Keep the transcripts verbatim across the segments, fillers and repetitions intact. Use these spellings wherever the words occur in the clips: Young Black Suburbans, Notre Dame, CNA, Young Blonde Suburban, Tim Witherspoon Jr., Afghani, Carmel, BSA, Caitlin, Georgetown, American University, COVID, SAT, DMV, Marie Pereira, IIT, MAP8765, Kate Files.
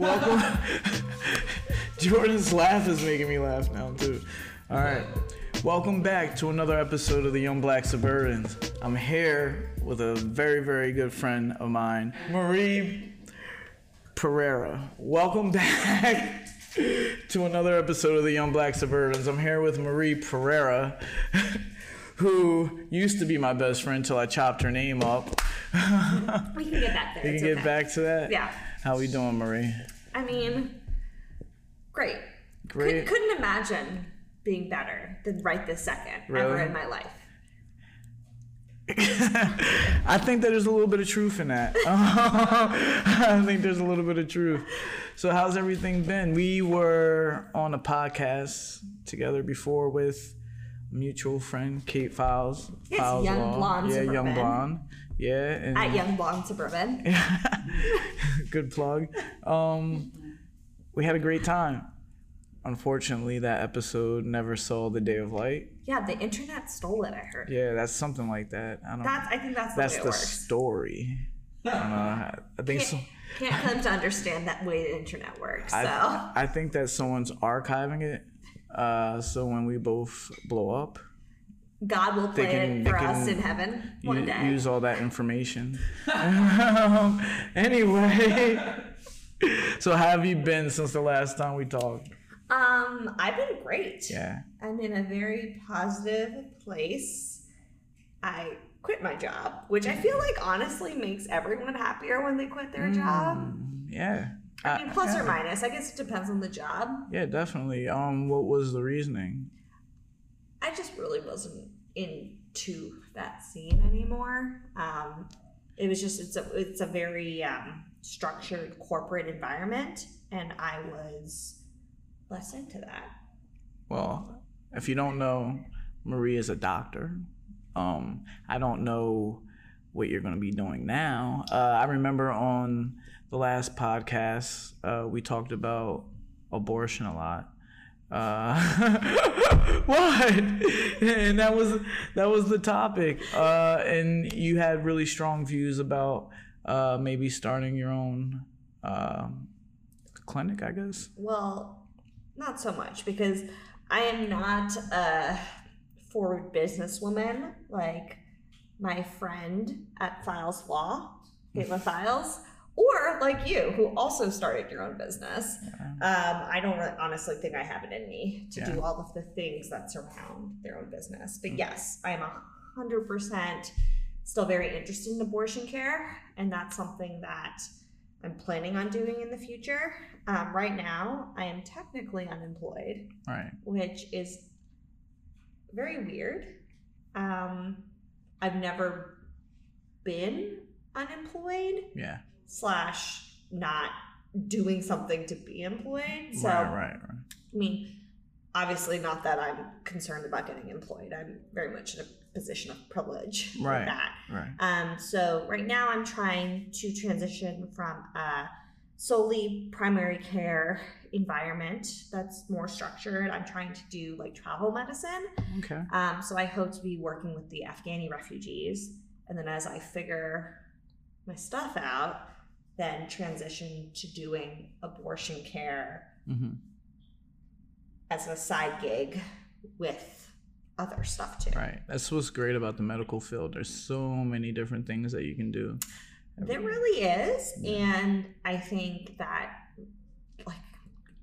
Welcome. Jordan's laugh is making me laugh now, too. All right. Welcome back to another episode of the Young Black Suburbans. I'm here with a very, very good friend of mine, Marie Pereira. Welcome back to another episode of the Young Black Suburbans. I'm here with Marie Pereira, who used to be my best friend till I chopped her name up. We can get back there. We can it's get okay. back to that? Yeah. How we doing, Marie? I mean, great. Great. Could, couldn't imagine being better than right this second really? ever in my life. I think that there's a little bit of truth in that. I think there's a little bit of truth. So how's everything been? We were on a podcast together before with mutual friend Kate Files. Yes, Files Young Law. Blonde yeah, Suburban. Young Blonde. Yeah. And at Young Blonde Suburban. Good plug. Um, we had a great time. Unfortunately, that episode never saw the day of light. Yeah, the internet stole it, I heard. Yeah, that's something like that. I don't. That's, I think that's the That's way it the works. story. I don't know. I, I think can't, so. Can't come to understand that way the internet works. So I, I think that someone's archiving it. Uh, so when we both blow up, God will play can, it for us in heaven one u- day. Use all that information. um, anyway, so how have you been since the last time we talked? Um, I've been great. Yeah. I'm in a very positive place. I quit my job, which I feel like honestly makes everyone happier when they quit their mm, job. Yeah. I mean, plus yeah. or minus. I guess it depends on the job. Yeah, definitely. Um, what was the reasoning? I just really wasn't into that scene anymore. Um, it was just it's a it's a very um, structured corporate environment, and I was less into that. Well, if you don't know, Marie is a doctor. Um, I don't know what you're going to be doing now. Uh, I remember on the last podcast, uh, we talked about abortion a lot. Uh, what? And that was that was the topic. Uh, and you had really strong views about uh, maybe starting your own uh, clinic, I guess. Well, not so much because I am not a forward businesswoman like my friend at Files Law, Caitlin Files. Or like you, who also started your own business. Yeah. Um, I don't really, honestly think I have it in me to yeah. do all of the things that surround their own business. But mm-hmm. yes, I'm one hundred percent still very interested in abortion care. And that's something that I'm planning on doing in the future. Um, right now, I am technically unemployed, right. which is very weird. Um, I've never been unemployed. Yeah. slash not doing something to be employed. So, right, right, right. I mean, obviously not that I'm concerned about getting employed. I'm very much in a position of privilege for right, that. Right. Um, so right now I'm trying to transition from a solely primary care environment that's more structured. I'm trying to do like travel medicine. Okay. Um, so I hope to be working with the Afghani refugees. And then as I figure my stuff out, then transition to doing abortion care mm-hmm. as a side gig with other stuff too. Right. That's what's great about the medical field. There's so many different things that you can do. There really is. And I think that like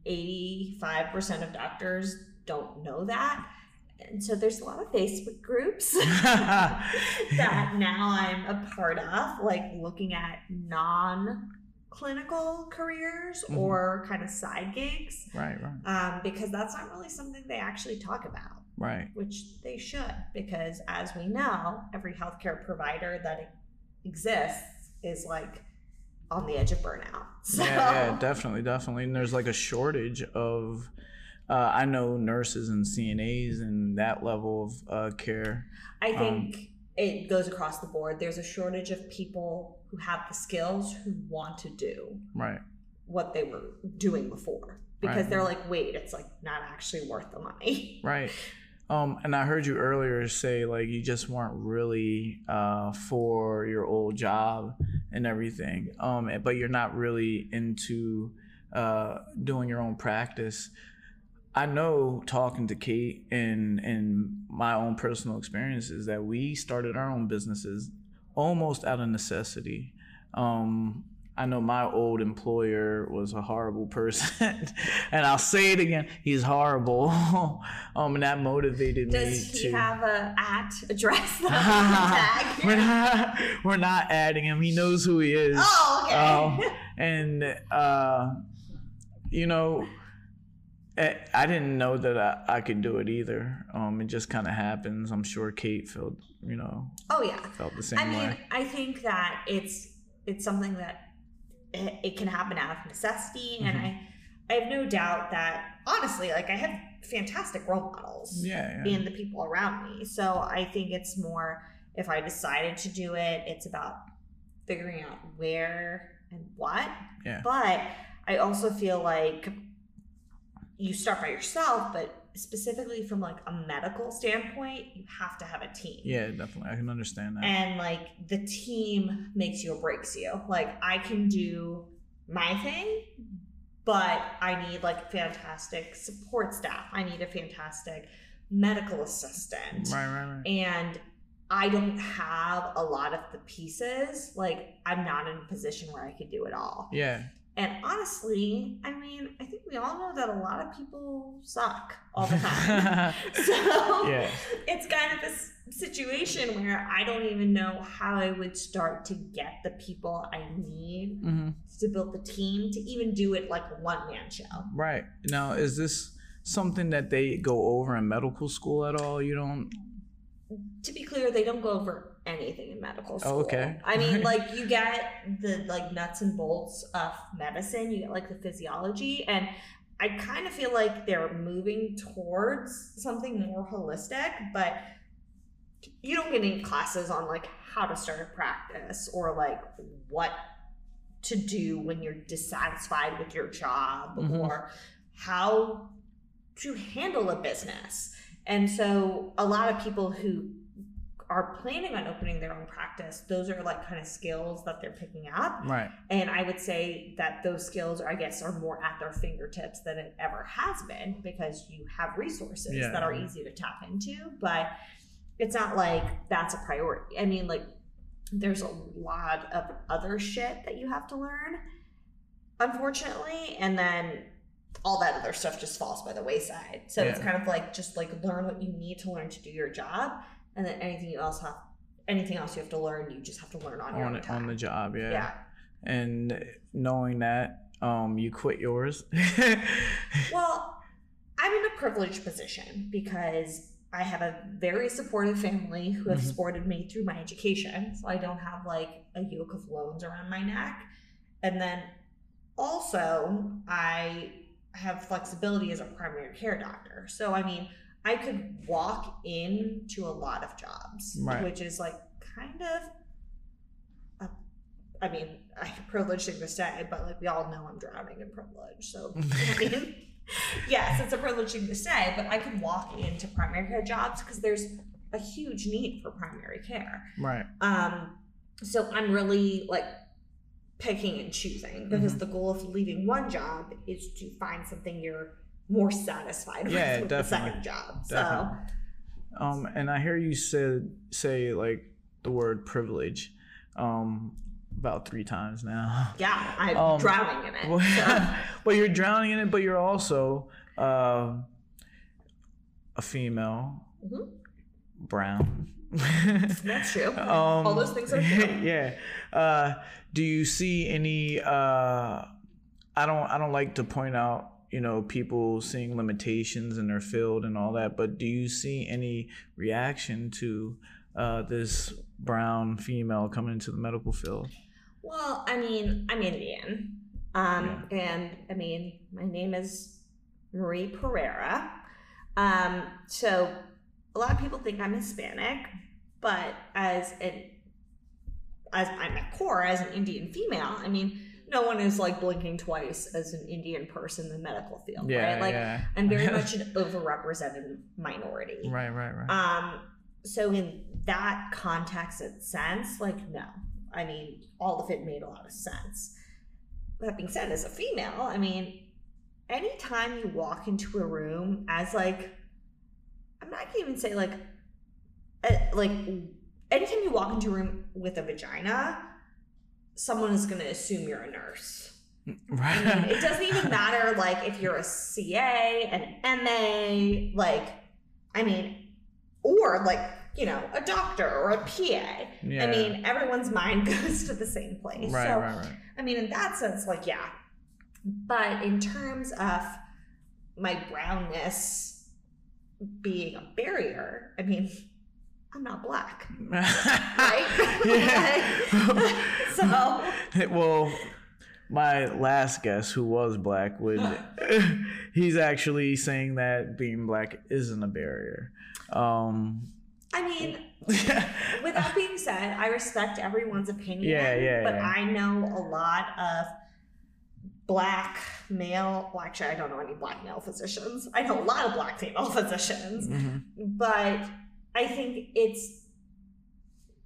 eighty-five percent of doctors don't know that. And so there's a lot of Facebook groups that now I'm a part of, like looking at non-clinical careers mm-hmm. or kind of side gigs. Right, right. Um, because that's not really something they actually talk about. Right. Which they should, because as we know, every healthcare provider that exists is like on the edge of burnout. So. Yeah, yeah, definitely, definitely. And there's like a shortage of... Uh, I know nurses and C N As and that level of uh, care. I think um, it goes across the board. There's a shortage of people who have the skills who want to do right. what they were doing before because right. they're like, wait, it's like not actually worth the money. Right. Um, and I heard you earlier say like you just weren't really uh, for your old job and everything, um, but you're not really into uh, doing your own practice, I know talking to Kate and, and my own personal experiences that we started our own businesses almost out of necessity. Um, I know my old employer was a horrible person, and I'll say it again, he's horrible. um, and that motivated Does me to- Does he have a at address tag? we're, not, we're not adding him. He knows who he is. Oh, okay. Um, and, uh, you know, I didn't know that I, I could do it either. Um, it just kind of happens. I'm sure Kate felt, you know- Oh, yeah. Felt the same I way. I mean, I think that it's it's something that it can happen out of necessity, and mm-hmm. I, I have no doubt that honestly, like I have fantastic role models yeah, yeah. in the people around me. So I think it's more if I decided to do it, it's about figuring out where and what. Yeah. But I also feel like you start by yourself, but specifically from like a medical standpoint, you have to have a team. Yeah, definitely. I can understand that. And like the team makes you or breaks you. Like I can do my thing, but I need like fantastic support staff. I need a fantastic medical assistant. Right, right, right. And I don't have a lot of the pieces. Like I'm not in a position where I could do it all. Yeah. And honestly, I mean, I think we all know that a lot of people suck all the time. So yeah. It's kind of this situation where I don't even know how I would start to get the people I need mm-hmm. to build the team to even do it like a one-man show. Right. Now, is this something that they go over in medical school at all? You don't... To be clear, they don't go over anything in medical school. Oh, okay. I mean, like you get the like nuts and bolts of medicine, you get like the physiology, and I kind of feel like they're moving towards something more holistic, but you don't get any classes on like how to start a practice or like what to do when you're dissatisfied with your job mm-hmm. or how to handle a business. And so a lot of people who are planning on opening their own practice, those are like kind of skills that they're picking up. Right. And I would say that those skills, are, I guess, are more at their fingertips than it ever has been because you have resources yeah. that are easy to tap into, but it's not like that's a priority. I mean, like there's a lot of other shit that you have to learn, unfortunately, and then all that other stuff just falls by the wayside. So yeah. It's kind of like just like learn what you need to learn to do your job, and then anything you else have, anything else you have to learn, you just have to learn on, on your own time. On the job, yeah. yeah. And knowing that, um, you quit yours. Well, I'm in a privileged position because I have a very supportive family who have mm-hmm. supported me through my education, so I don't have like a yoke of loans around my neck, and then also I. have flexibility as a primary care doctor. So, I mean, I could walk into a lot of jobs, right. which is like kind of, a, I mean, I privileged thing to say, but like we all know I'm drowning in privilege. So, I mean, yes, it's a privileged thing to say, but I could walk into primary care jobs because there's a huge need for primary care. Right. Um. So I'm really like, picking and choosing because mm-hmm. the goal of leaving one job is to find something you're more satisfied yeah, with, with the second job. Definitely. So, um, and I hear you said say like the word privilege, um, about three times now. Yeah, I'm um, drowning in it. Well, so. Well, you're drowning in it, but you're also uh, a female, mm-hmm. brown. That's true. Um, all those things are true. Yeah. Uh, do you see any? Uh, I don't. I don't like to point out, you know, people seeing limitations in their field and all that. But do you see any reaction to uh, this brown female coming into the medical field? Well, I mean, I'm Indian, um, yeah. and I mean, my name is Marie Pereira. Um, so. A lot of people think I'm Hispanic, but as an as I'm at core as an Indian female, I mean, no one is like blinking twice as an Indian person in the medical field, yeah, right? Like yeah. I'm very much an overrepresented minority, right, right, right. Um, so in that context and sense, like no, I mean, all of it made a lot of sense. that being said, as a female, I mean, anytime you walk into a room as like, I'm not gonna even say like, a, like anytime you walk into a room with a vagina, someone is gonna assume you're a nurse. Right. I mean, it doesn't even matter like if you're a C A, an M A, like, I mean, or like, you know, a doctor or a P A. Yeah. I mean, everyone's mind goes to the same place. Right, so, right, right. I mean, in that sense, like, yeah. But in terms of my brownness being a barrier, I mean, I'm not Black. Right? Yeah. So. Well, my last guest, who was Black, would he's actually saying that being Black isn't a barrier. Um, I mean, with that being said, I respect everyone's opinion. Yeah, yeah, but yeah. I know a lot of Black male, well, actually, I don't know any Black male physicians. I know a lot of Black female physicians, mm-hmm. but I think it's,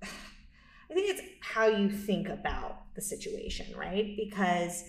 I think it's how you think about the situation, right? Because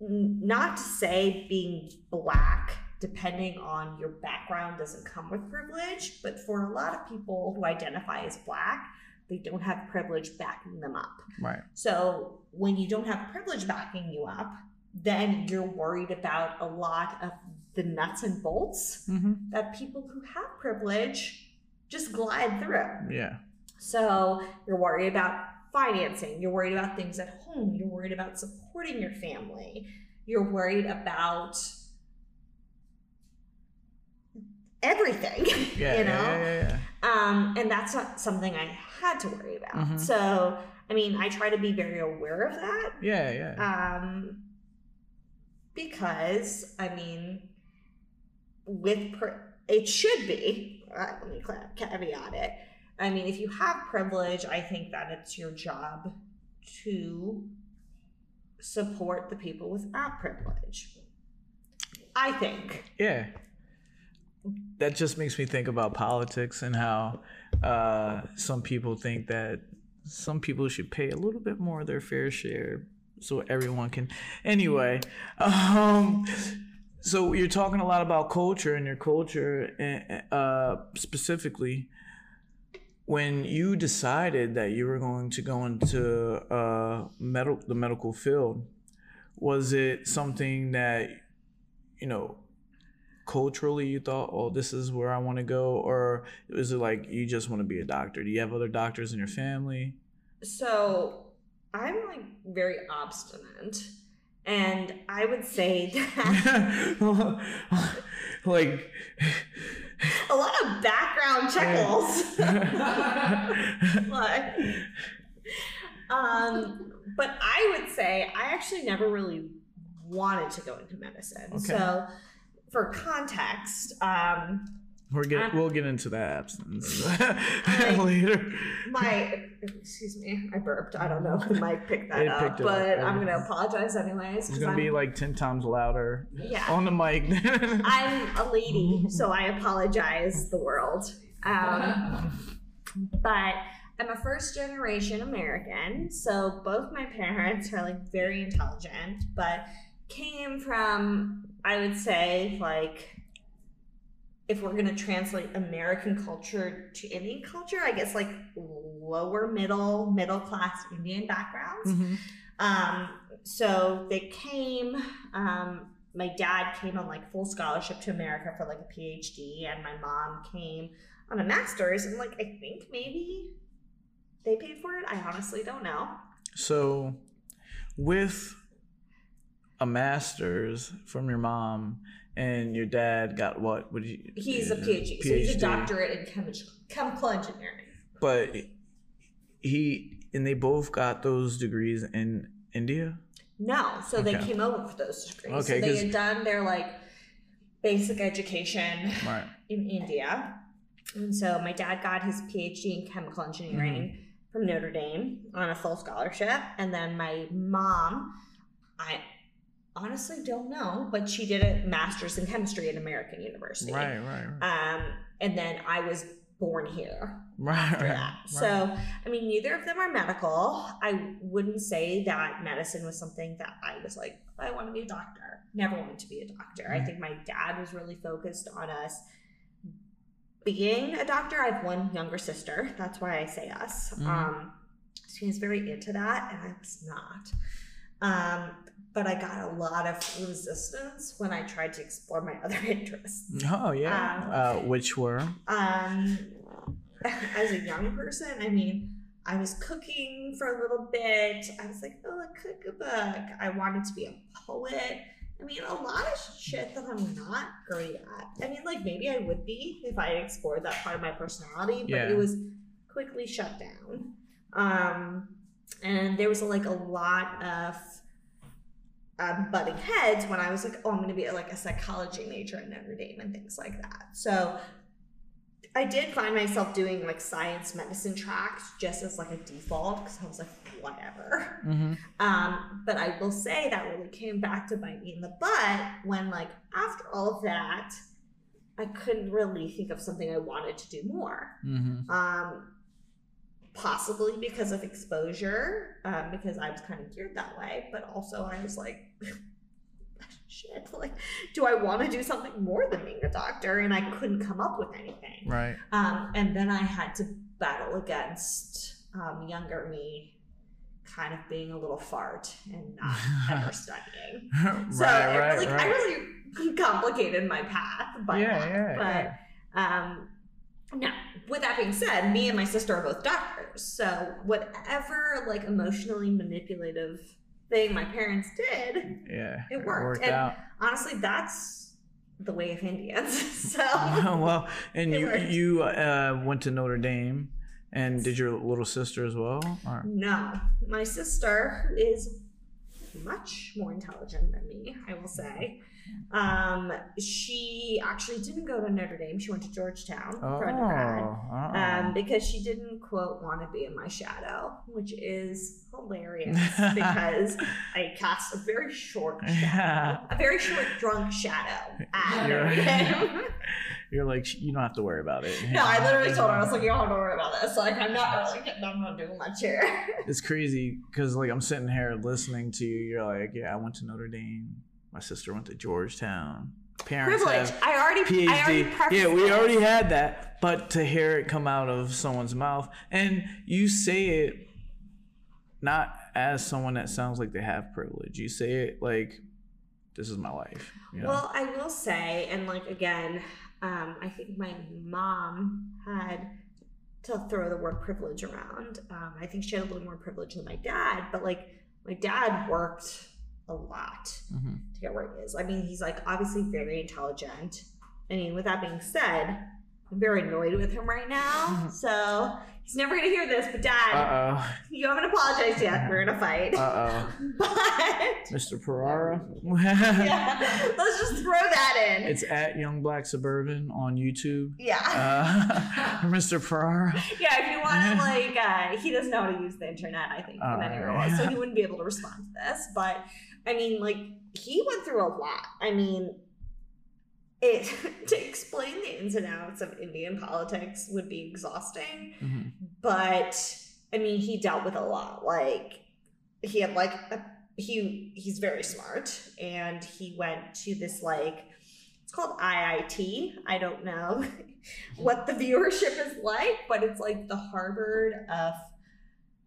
not to say being Black, depending on your background, doesn't come with privilege, but for a lot of people who identify as Black, they don't have privilege backing them up. Right. So when you don't have privilege backing you up, then you're worried about a lot of the nuts and bolts mm-hmm. that people who have privilege just glide through. Yeah. So you're worried about financing. You're worried about things at home. You're worried about supporting your family. You're worried about everything, yeah, you know? Yeah, yeah, yeah. Um, and that's not something I had to worry about. Mm-hmm. So, I mean, I try to be very aware of that. Yeah, yeah. Um, because, I mean, with, pri- it should be, uh, let me caveat it. I mean, if you have privilege, I think that it's your job to support the people without privilege. I think. Yeah. That just makes me think about politics and how uh, some people think that some people should pay a little bit more of their fair share so everyone can. Anyway, um, so you're talking a lot about culture and your culture uh, specifically. When you decided that you were going to go into uh, med- the medical field, was it something that, you know, culturally you thought, oh, this is where I want to go? Or is it like you just want to be a doctor? Do you have other doctors in your family? So I'm like very obstinate, and I would say that like a lot of background chuckles. Like, um but I would say I actually never really wanted to go into medicine. Okay. So for context, um, We're get, we'll get into that abstinence I, later. My, excuse me, I burped. I don't know if the mic picked that up, but up. I'm going to apologize anyways. It's going to be like ten times louder yeah. on the mic. I'm a lady, so I apologize the world. Um, but I'm a first generation American, so both my parents are like very intelligent, but came from, I would say, like, if we're going to translate American culture to Indian culture, I guess like lower middle, middle class Indian backgrounds. Mm-hmm. Um, so they came, um, my dad came on like full scholarship to America for like a P H D, and my mom came on a master's, and like, I think maybe they paid for it. I honestly don't know. So with a master's from your mom, and your dad got what? What did you? He's a PhD, PhD, so he's a doctorate in chemical, chemical engineering. But he and they both got those degrees in India? No, so okay. They came over for those degrees. Okay, so they had done their like basic education right. in India, and so my dad got his P H D in chemical engineering mm-hmm. from Notre Dame on a full scholarship, and then my mom, I. honestly don't know, but she did a master's in chemistry at American University. Right, right, right. Um, and then I was born here. Right, right. So, right. I mean, neither of them are medical. I wouldn't say that medicine was something that I was like, I want to be a doctor. Never wanted to be a doctor. Right. I think my dad was really focused on us being a doctor. I have one younger sister. That's why I say us. Mm. Um, she was very into that, and I was not. Um, but I got a lot of resistance when I tried to explore my other interests. Oh, yeah. Um, uh, which were? Um, as a young person, I mean, I was cooking for a little bit. I was like, oh, I cook a book. I wanted to be a poet. I mean, a lot of shit that I'm not great at. I mean, like, maybe I would be if I explored that part of my personality, but yeah. It was quickly shut down. Um, and there was like a lot of um, butting heads when I was like, oh, I'm going to be like a psychology major in Notre Dame and things like that. So I did find myself doing like science medicine tracks just as like a default because I was like, whatever. Mm-hmm. Um, but I will say that really came back to bite me in the butt when like after all of that, I couldn't really think of something I wanted to do more. Mm-hmm. Um, possibly because of exposure, um, because I was kind of geared that way, but also I was like, shit, like, do I want to do something more than being a doctor? And I couldn't come up with anything. Right. Um, and then I had to battle against um, younger me kind of being a little fart and not ever studying. right, so it right, really, right. I really complicated my path by yeah, that. Yeah, but yeah. Um, now, with that being said, me and my sister are both doctors. So whatever like emotionally manipulative thing my parents did, yeah, it worked. It worked and out. Honestly, that's the way of Indians. So well, and you worked. you uh, went to Notre Dame, and did your little sister as well? Or? No, my sister is much more intelligent than me, I will say. Um, she actually didn't go to Notre Dame. She went to Georgetown oh, for undergrad, oh. um, because she didn't, quote, want to be in my shadow, which is hilarious because I cast a very short shadow, yeah. a very short drunk shadow at Notre Dame. You're like, you don't have to worry about it. No, I literally told her, I was like, you don't have to worry about this. Like, I'm not really getting, I'm not doing much here. It's crazy because, like, I'm sitting here listening to you. You're like, yeah, I went to Notre Dame. My sister went to Georgetown. Parents privilege. Have I already, PhD. I already yeah, we already had that. But to hear it come out of someone's mouth, and you say it not as someone that sounds like they have privilege. You say it like, this is my life. You know? Well, I will say, and like, again, Um, I think my mom had to throw the word privilege around. Um, I think she had a little more privilege than my dad, but like my dad worked a lot mm-hmm. to get where he is. I mean, he's like obviously very intelligent. I mean, with that being said, I'm very annoyed with him right now. So he's never going to hear this, but Dad, uh-oh. You haven't apologized yet. We're going to fight. Uh-oh. But Mister Pereira. Yeah, let's just throw that in. It's at Young Black Suburban on YouTube. Yeah. Uh, Mister Pereira. Yeah, if you want to, like, uh, he doesn't know how to use the internet, I think, in any way. So he wouldn't be able to respond to this. But, I mean, like, he went through a lot. I mean... It, to explain the ins and outs of Indian politics would be exhausting, mm-hmm. but I mean, he dealt with a lot. Like he had like a, he he's very smart, and he went to this like it's called I I T. I don't know what the viewership is like, but it's like the Harvard of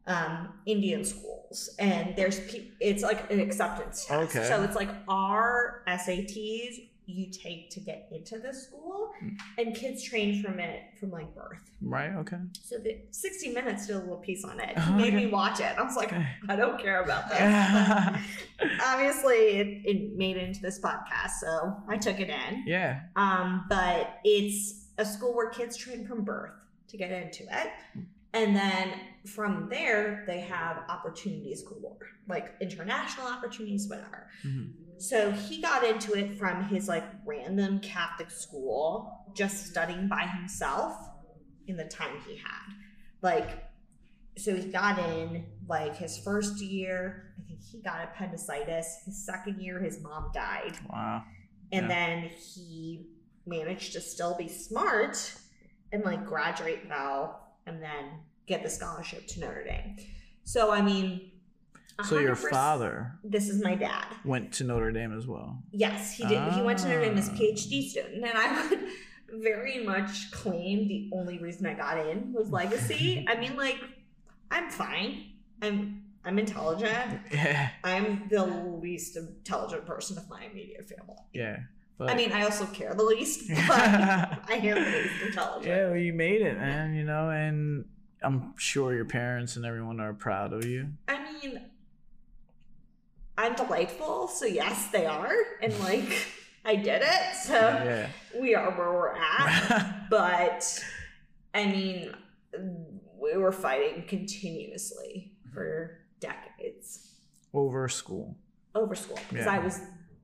um, Indian schools, and there's it's like an acceptance test. Okay. So it's like our S A Ts. You take to get into the school, and kids train from it from like birth. Right. Okay. So the sixty minutes did a little piece on it. He made me watch it. I was like, I don't care about this. Obviously, it, it made it into this podcast, so I took it in. Yeah. Um, but it's a school where kids train from birth to get into it, and then from there they have opportunities galore, like international opportunities, whatever. Mm-hmm. So he got into it from his like random Catholic school, just studying by himself in the time he had. Like, so he got in like his first year, I think he got appendicitis. His second year, his mom died. Wow. And yeah. Then he managed to still be smart and like graduate Bell and then get the scholarship to Notre Dame. So, I mean, so your father, this is my dad, went to Notre Dame as well. Yes, he did. Ah. He went to Notre Dame as a PhD student. And I would very much claim the only reason I got in was legacy. I mean, like, I'm fine. I'm I'm intelligent. Yeah. I'm the least intelligent person of my immediate family. Yeah. But, I mean, I also care the least, but I am the least intelligent. Yeah, well, you made it, man, you know, and I'm sure your parents and everyone are proud of you. I mean, I'm delightful, so yes, they are. And, like, I did it, so yeah. We are where we're at. But, I mean, we were fighting continuously for decades. Over school. Over school, because yeah. I was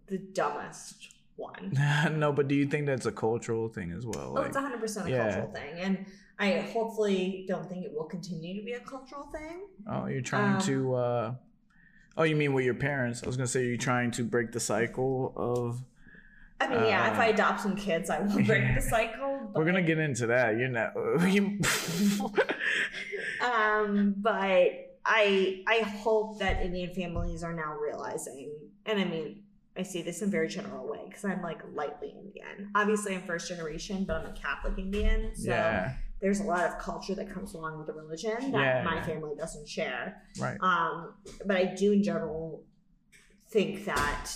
the dumbest one. No, but do you think that's a cultural thing as well? Oh, like, it's one hundred percent a yeah. cultural thing. And I hopefully don't think it will continue to be a cultural thing. Oh, you're trying um, to... Uh, oh, you mean with your parents. I was going to say you're trying to break the cycle of... I mean, yeah, uh, if I adopt some kids, I will break yeah. the cycle. But, we're going to get into that. You're not... You, um, but I, I hope that Indian families are now realizing... And I mean... I say this in a very general way because I'm like lightly Indian. Obviously, I'm first generation, but I'm a Catholic Indian. So yeah. there's a lot of culture that comes along with the religion that yeah. my family doesn't share. Right. Um, but I do in general think that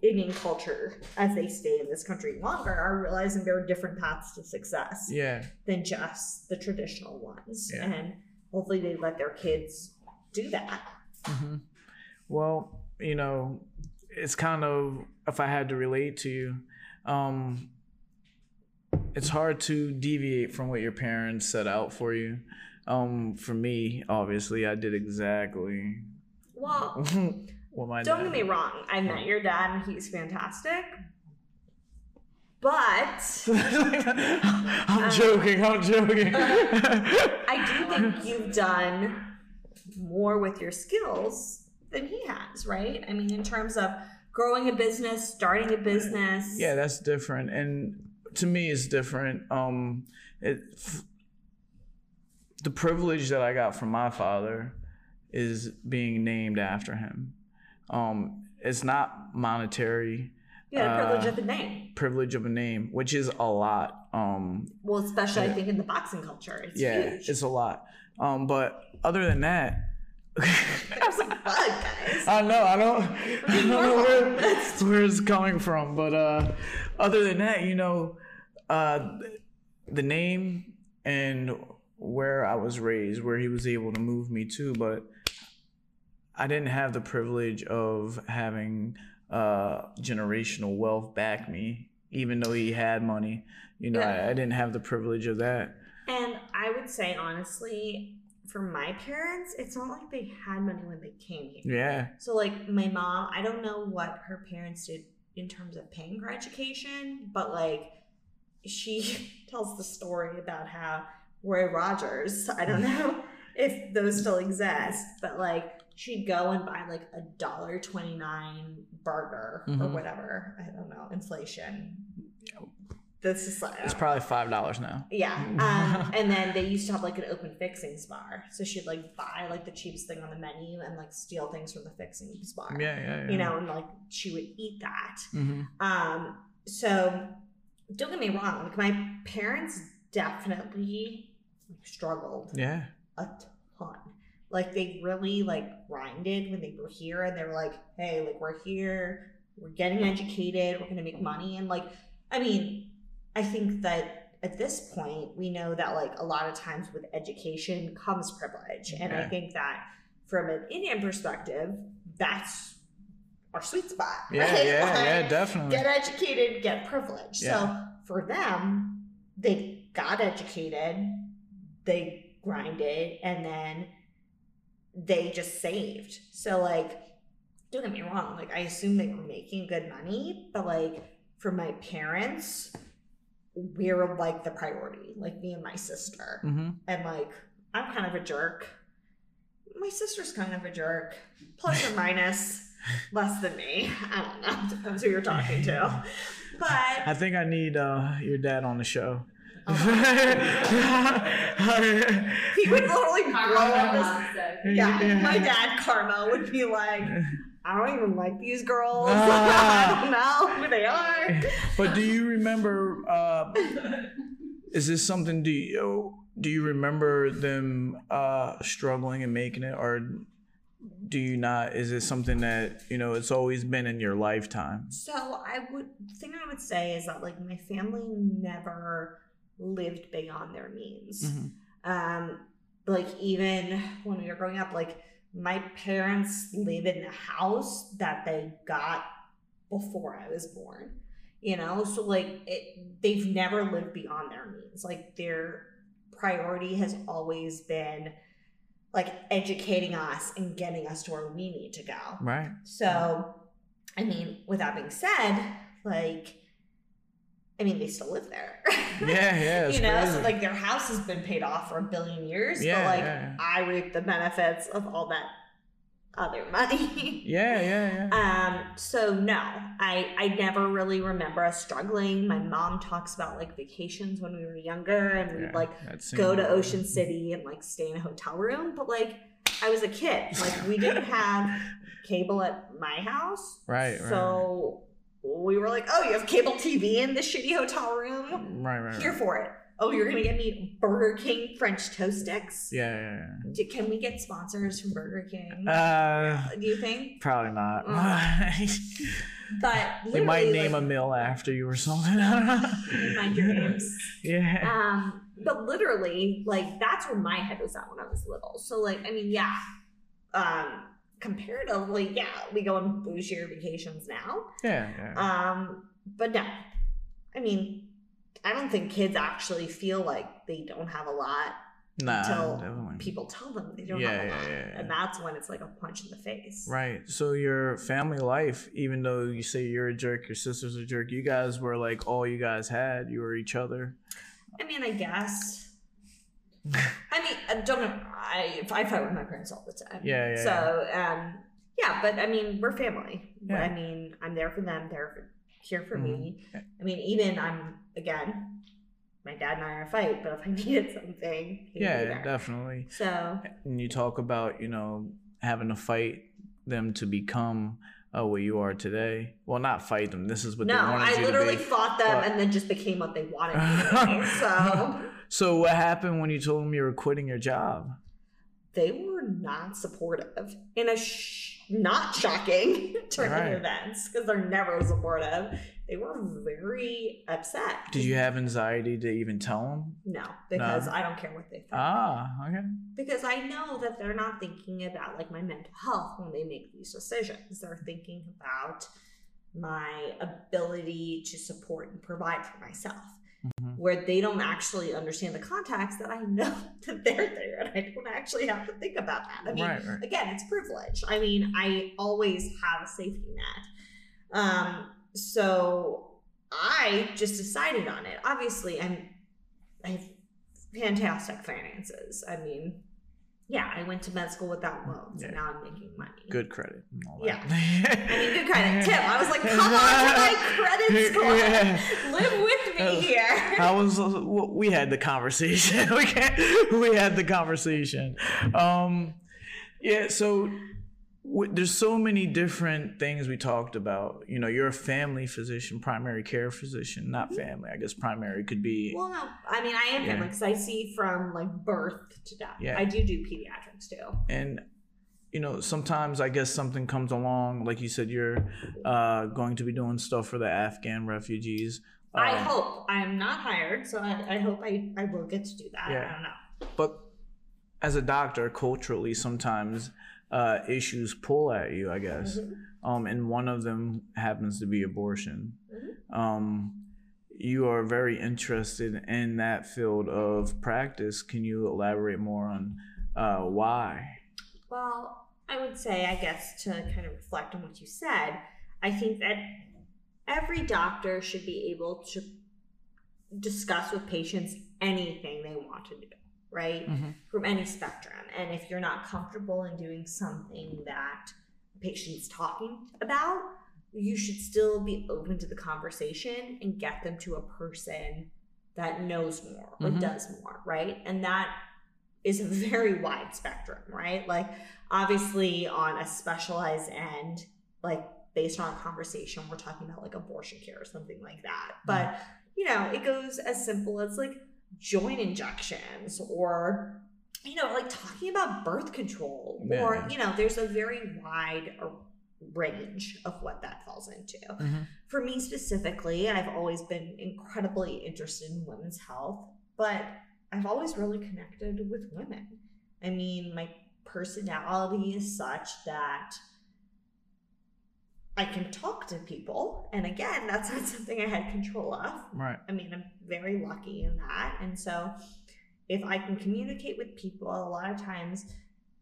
Indian culture, as they stay in this country longer, are realizing there are different paths to success yeah. than just the traditional ones. Yeah. And hopefully they let their kids do that. Mm-hmm. Well... You know, it's kind of, if I had to relate to you, um, it's hard to deviate from what your parents set out for you. Um, for me, obviously, I did exactly. Well, what my don't dad. Get me wrong. I met your dad and he's fantastic. But I'm um, joking. I'm joking. I do think you've done more with your skills than he has, right? I mean, in terms of growing a business, starting a business. Yeah, that's different. And to me, it's different. Um, it, f- the privilege that I got from my father is being named after him. Um, it's not monetary. Yeah, the privilege uh, of a name. Privilege of a name, which is a lot. Um, well, especially, yeah. I think, in the boxing culture. It's yeah, huge. It's a lot. Um, but other than that, there's a bug, guys. I know. I don't, I don't know where, where it's coming from. But uh, other than that, you know, uh, the name and where I was raised, where he was able to move me to. But I didn't have the privilege of having uh, generational wealth back me, even though he had money. You know, yeah. I, I didn't have the privilege of that. And I would say, honestly... For my parents, it's not like they had money when they came here. Yeah. So, like, my mom, I don't know what her parents did in terms of paying her education, but, like, she tells the story about how Roy Rogers, I don't know if those still exist, but, like, she'd go and buy, like, a one dollar and twenty-nine cents burger mm-hmm. or whatever. I don't know. Inflation. This is like, it's probably five dollars now. Yeah, um, and then they used to have like an open fixings bar, so she'd like buy like the cheapest thing on the menu and like steal things from the fixings bar. Yeah, yeah, yeah. You know, and like she would eat that. Mm-hmm. Um, so don't get me wrong, like my parents definitely struggled. Yeah, a ton. Like they really like grinded when they were here, and they were like, "Hey, like we're here, we're getting educated, we're gonna make money," and like, I mean. I think that at this point, we know that like a lot of times with education comes privilege. And yeah. I think that from an Indian perspective, that's our sweet spot. Yeah, right? yeah, like, yeah, definitely. Get educated, get privilege. Yeah. So for them, they got educated, they grinded, and then they just saved. So like, don't get me wrong, like I assume they were making good money, but like for my parents, we're like the priority, like me and my sister. Mm-hmm. And like, I'm kind of a jerk. My sister's kind of a jerk, plus or minus, less than me. I don't know. Depends who you're talking to. But I think I need uh, your dad on the show. Oh. He would literally grow up. Yeah, yeah, my dad, Carmel, would be like, I don't even like these girls. Ah. I don't know who they are. But do you remember, uh, is this something, do you, do you remember them uh, struggling and making it? Or do you not, is it something that, you know, it's always been in your lifetime? So I would, the thing I would say is that, like, my family never lived beyond their means. Mm-hmm. Um, like, even when we were growing up, like, my parents live in the house that they got before I was born, you know? So, like, it, they've never lived beyond their means. Like, their priority has always been, like, educating us and getting us to where we need to go. Right. So, I mean, with that being said, like, I mean, they still live there. Yeah, yeah. You know, crazy. So, like, their house has been paid off for a billion years, yeah, but, like, yeah, yeah. I reap the benefits of all that other money. Yeah, yeah, yeah. Um, so, no, I, I never really remember us struggling. My mom talks about, like, vacations when we were younger, and we'd, yeah, like, go to Ocean way. City and, like, stay in a hotel room, but, like, I was a kid. Like, we didn't have cable at my house. Right, so right. So... we were like, oh, you have cable T V in this shitty hotel room? Right, right, Here right. for it. Oh, you're going to get me Burger King French toast sticks? Yeah, yeah, yeah. Can we get sponsors from Burger King? Uh, Do you think? Probably not. Uh, but they might name like, a meal after you or something. In my dreams. Yeah. Um, but literally, like, that's where my head was at when I was little. So, like, I mean, yeah. Um... Comparatively, yeah, we go on bougier vacations now. Yeah, yeah. Um, but no, I mean, I don't think kids actually feel like they don't have a lot nah, until definitely. people tell them they don't yeah, have a lot, yeah, yeah, yeah. and that's when it's like a punch in the face. Right. So your family life, even though you say you're a jerk, your sister's a jerk, you guys were like all you guys had. You were each other. I mean, I guess. I mean, I don't know. I, I fight with my parents all the time. Yeah, yeah. So, um, yeah, but I mean, we're family. Yeah. I mean, I'm there for them. They're for, here for mm-hmm. me. I mean, even I'm, again, my dad and I are a fight, but if I needed something, he'd yeah, be there. Definitely. So, and you talk about, you know, having to fight them to become. Oh, where you are today. Well, not fight them. This is what no, they wanted you to be. No, I literally fought them but... and then just became what they wanted me to be. So. So what happened when you told them you were quitting your job? They were not supportive. In a sh- not shocking turn right. of events, because they're never supportive. They were very upset. Did you have anxiety to even tell them? No, because no. I don't care what they think. Ah, okay. Because I know that they're not thinking about, like, my mental health when they make these decisions. They're thinking about my ability to support and provide for myself, mm-hmm. where they don't actually understand the context that I know that they're there, and I don't actually have to think about that. I mean, right, right. again, it's privilege. I mean, I always have a safety net. Um, So I just decided on it. Obviously, I'm, I have fantastic finances. I mean, yeah, I went to med school without loans, yeah. and now I'm making money. Good credit. Yeah. I mean, good credit. Tim, I was like, come on to my credit score. Yeah. Live with me here. I was, we had the conversation. we, can't, we had the conversation. Um, yeah, so... there's so many different things we talked about. You know, you're a family physician, primary care physician, not family. I guess primary could be. Well, no, I mean, I am family because I see from like birth to death. Yeah. I do do pediatrics too. And, you know, sometimes I guess something comes along. Like you said, you're uh, going to be doing stuff for the Afghan refugees. Um, I hope. I'm not hired, so I, I hope I, I will get to do that. Yeah. I don't know. But as a doctor, culturally, sometimes... Uh, issues pull at you, I guess. Mm-hmm. Um, and one of them happens to be abortion. Mm-hmm. Um, you are very interested in that field of practice. Can you elaborate more on uh, why? Well, I would say, I guess, to kind of reflect on what you said, I think that every doctor should be able to discuss with patients anything they want to do. Right? Mm-hmm. From any spectrum. And if you're not comfortable in doing something that the patient's talking about, you should still be open to the conversation and get them to a person that knows more or mm-hmm. does more, right? And that is a very wide spectrum, right? Like, obviously on a specialized end, like based on a conversation, we're talking about like abortion care or something like that. But, mm-hmm. you know, it goes as simple as like joint injections or, you know, like talking about birth control yeah. or, you know, there's a very wide range of what that falls into. Mm-hmm. For me specifically, I've always been incredibly interested in women's health, but I've always really connected with women. I mean, my personality is such that I can talk to people. And again, that's not something I had control of. Right. I mean, I'm very lucky in that. And so if I can communicate with people, a lot of times,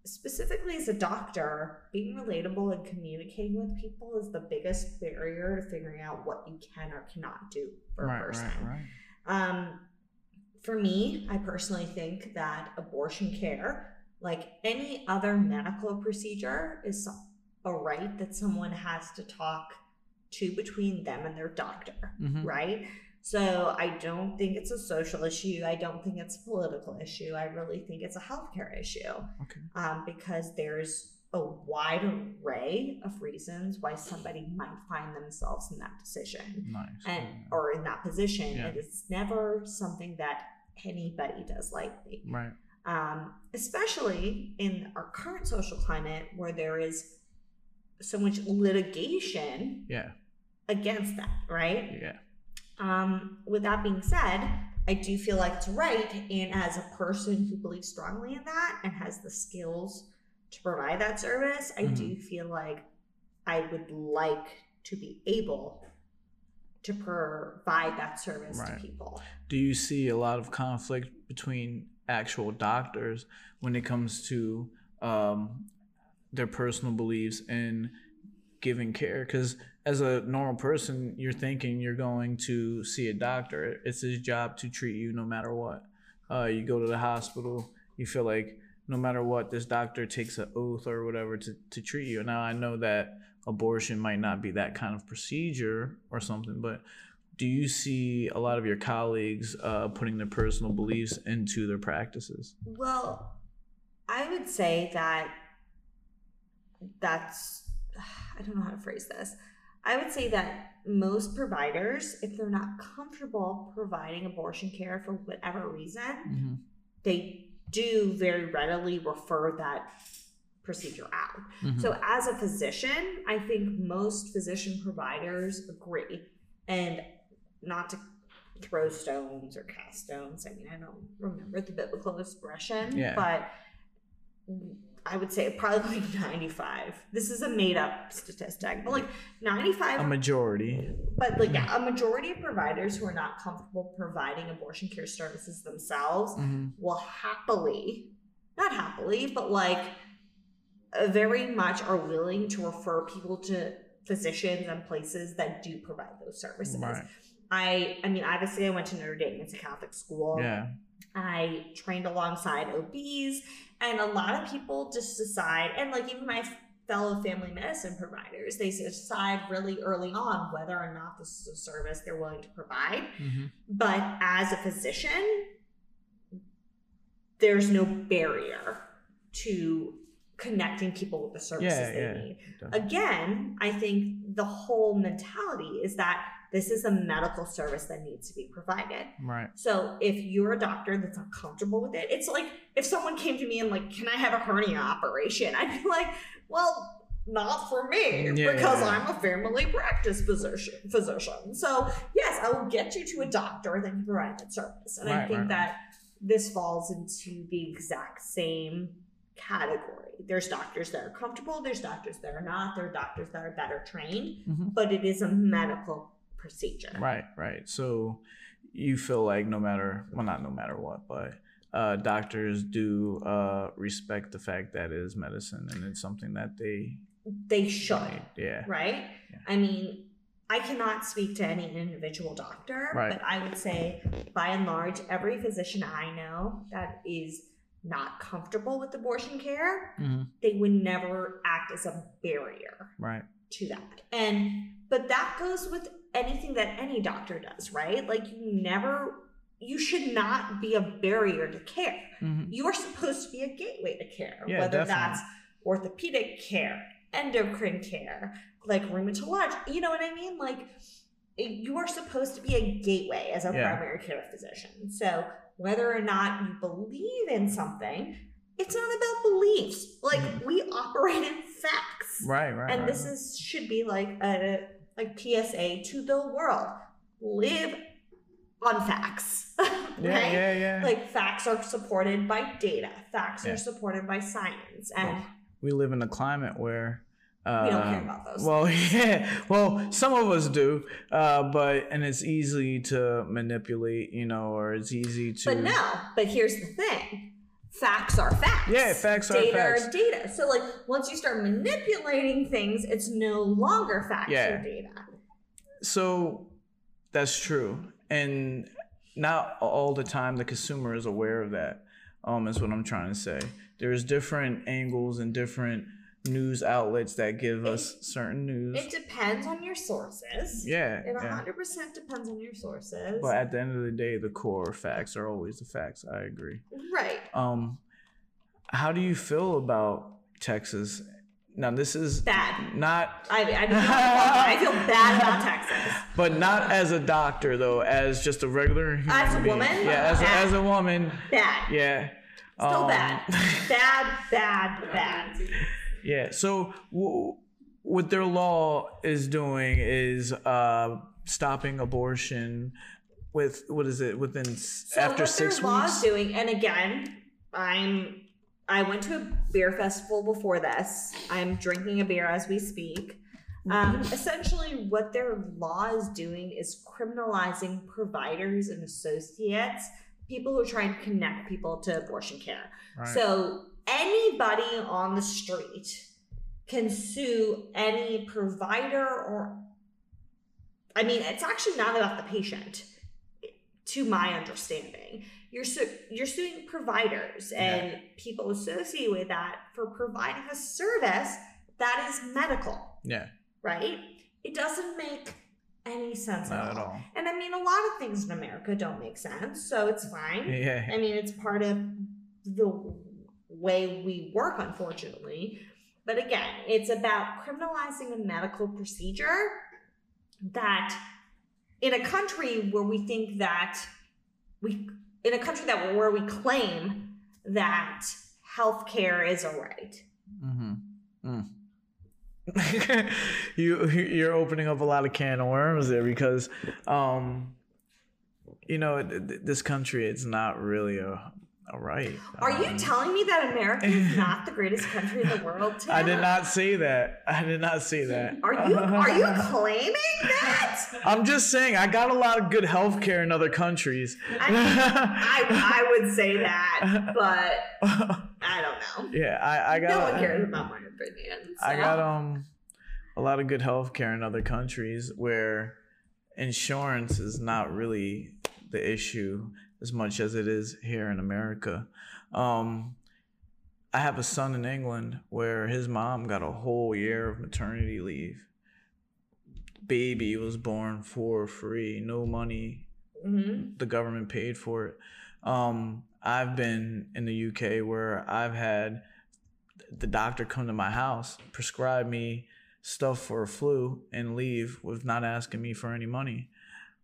specifically as a doctor, being relatable and communicating with people is the biggest barrier to figuring out what you can or cannot do for right, a person. Right, right. Um, for me, I personally think that abortion care, like any other medical procedure, is something. A right that someone has to talk to between them and their doctor, mm-hmm. right? So I don't think it's a social issue. I don't think it's a political issue. I really think it's a healthcare issue. Okay. Um, because there's a wide array of reasons why somebody might find themselves in that decision nice. and yeah. or in that position. Yeah. And it's never something that anybody does lightly. Right. Um, especially in our current social climate where there is so much litigation yeah. against that, right? Yeah. Um, with that being said, I do feel like it's right. And as a person who believes strongly in that and has the skills to provide that service, I mm-hmm. do feel like I would like to be able to provide that service right. to people. Do you see a lot of conflict between actual doctors when it comes to um, their personal beliefs in giving care? Because as a normal person, you're thinking you're going to see a doctor. It's his job to treat you no matter what. Uh, you go to the hospital, you feel like no matter what, this doctor takes an oath or whatever to, to treat you. Now, I know that abortion might not be that kind of procedure or something, but do you see a lot of your colleagues uh, putting their personal beliefs into their practices? Well, I would say that That's, I don't know how to phrase this. I would say that most providers, if they're not comfortable providing abortion care for whatever reason, mm-hmm. they do very readily refer that procedure out. Mm-hmm. So as a physician, I think most physician providers agree. And not to throw stones or cast stones. I mean, I don't remember the biblical expression, yeah. but I would say probably ninety-five. This is a made-up statistic, but like ninety-five. A majority. But like yeah, a majority of providers who are not comfortable providing abortion care services themselves mm-hmm. will happily, not happily, but like very much are willing to refer people to physicians and places that do provide those services. Right. I, I mean, obviously I went to Notre Dame. It's a Catholic school. Yeah. I trained alongside O Bs, and a lot of people just decide, and like even my fellow family medicine providers, they decide really early on whether or not this is a service they're willing to provide. Mm-hmm. But as a physician, there's no barrier to connecting people with the services yeah, they yeah, need. Definitely. Again, I think the whole mentality is that this is a medical service that needs to be provided. Right. So if you're a doctor that's not comfortable with it, it's like if someone came to me and like, can I have a hernia operation? I'd be like, well, not for me yeah, because yeah, yeah. I'm a family practice physician. physician. So yes, I will get you to a doctor that can provide that service. And right, I think right. that this falls into the exact same category. There's doctors that are comfortable. There's doctors that are not. There are doctors that are better trained, mm-hmm. but it is a medical procedure. Right, right. So you feel like no matter, well, not no matter what, but uh, doctors do uh, respect the fact that it is medicine and it's something that they... They should. They, yeah. Right? Yeah. I mean, I cannot speak to any individual doctor, right. but I would say by and large, every physician I know that is not comfortable with abortion care, mm-hmm. they would never act as a barrier right. to that. And, but that goes with anything that any doctor does, right? Like you never, you should not be a barrier to care. Mm-hmm. You are supposed to be a gateway to care, yeah, whether definitely. that's orthopedic care, endocrine care, like rheumatologic, you know what I mean? Like, you are supposed to be a gateway as a yeah. primary care physician. So whether or not you believe in something, it's not about beliefs. Like, mm. we operate in facts. Right, right. And right, this right. is should be like a like P S A to the world. Live on facts. Yeah, right? Yeah, yeah. Like, facts are supported by data. Facts yeah. are supported by science. And well, we live in a climate where Uh, we don't care about those. Well, yeah. Well, some of us do, uh, but and it's easy to manipulate, you know, or it's easy to. But no. But here's the thing: facts are facts. Yeah, facts are facts. Data are data. So, like, once you start manipulating things, it's no longer facts yeah. or data. So that's true, and not all the time the consumer is aware of that. Um, is what I'm trying to say. There's different angles and different news outlets that give us it, certain news. It depends on your sources. Yeah. It one hundred percent yeah. depends on your sources. But at the end of the day, the core facts are always the facts. I agree. Right. Um, how do you feel about Texas? Now, this is bad. Not. I, I, don't I feel bad about Texas. But not as a doctor, though, as just a regular human As a being. woman? Yeah, as a, as a woman. Bad. Yeah. Still um, bad. Bad, bad, bad. Yeah. So w- what their law is doing is uh, stopping abortion with what is it within so after six weeks. So what their law is doing, and again, I'm I went to a beer festival before this. I'm drinking a beer as we speak. Um, essentially, what their law is doing is criminalizing providers and associates, people who try and connect people to abortion care. Right. So anybody on the street can sue any provider or, I mean, it's actually not about the patient, to my understanding. You're su- you're suing providers and yeah. people associated with that for providing a service that is medical. Yeah. Right? It doesn't make any sense not at all. all. And I mean, a lot of things in America don't make sense, so it's fine. Yeah. I mean, it's part of the way we work, unfortunately. But again, it's about criminalizing a medical procedure that in a country where we think that we in a country that where we claim that healthcare is a right. Mm-hmm. Mm. you you're opening up a lot of can of worms there because um you know, this country, it's not really a All right. Are um, you telling me that America is not the greatest country in the world today? I did not say that. I did not say that. Are you are you claiming that? I'm just saying I got a lot of good health care in other countries. I mean, I, I would say that, but I don't know. Yeah, I, I got no one cares about my opinion. So. I got um a lot of good health care in other countries where insurance is not really the issue as much as it is here in America. Um, I have a son in England where his mom got a whole year of maternity leave. Baby was born for free, no money. Mm-hmm. The government paid for it. Um, I've been in the U K where I've had the doctor come to my house, prescribe me stuff for a flu, and leave with not asking me for any money.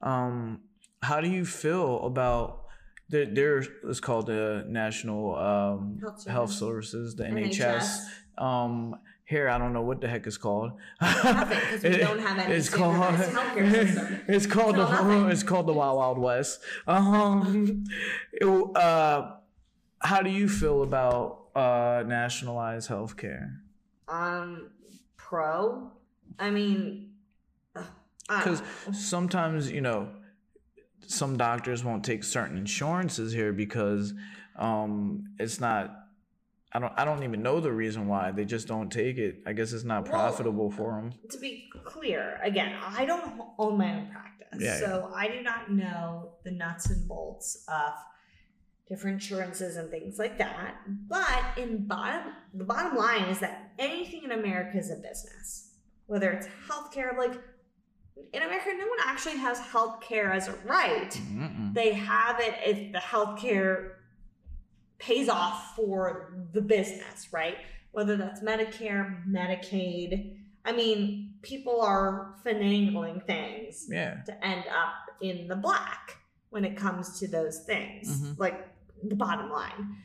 Um, how do you feel about There, there is called the National um, Health, Health Services, the N H S. N H S. Um, here, I don't know what the heck it's called. Nothing, because we it, don't have any it's called, healthcare system. It's called it's the it's called the Wild Wild West. Um, it, uh, how do you feel about uh, nationalized healthcare? Um, pro. I mean, because sometimes you know. some doctors won't take certain insurances here because um, it's not, I don't I don't even know the reason why. They just don't take it. I guess it's not well, profitable for them. To be clear, again, I don't own my own practice. Yeah, so yeah. I do not know the nuts and bolts of different insurances and things like that. But in bottom, the bottom line is that anything in America is a business, whether it's healthcare, like in America, no one actually has health care as a right. Mm-mm. They have it if the health care pays off for the business, right? Whether that's Medicare, Medicaid. I mean, people are finagling things yeah. to end up in the black when it comes to those things, mm-hmm. like the bottom line.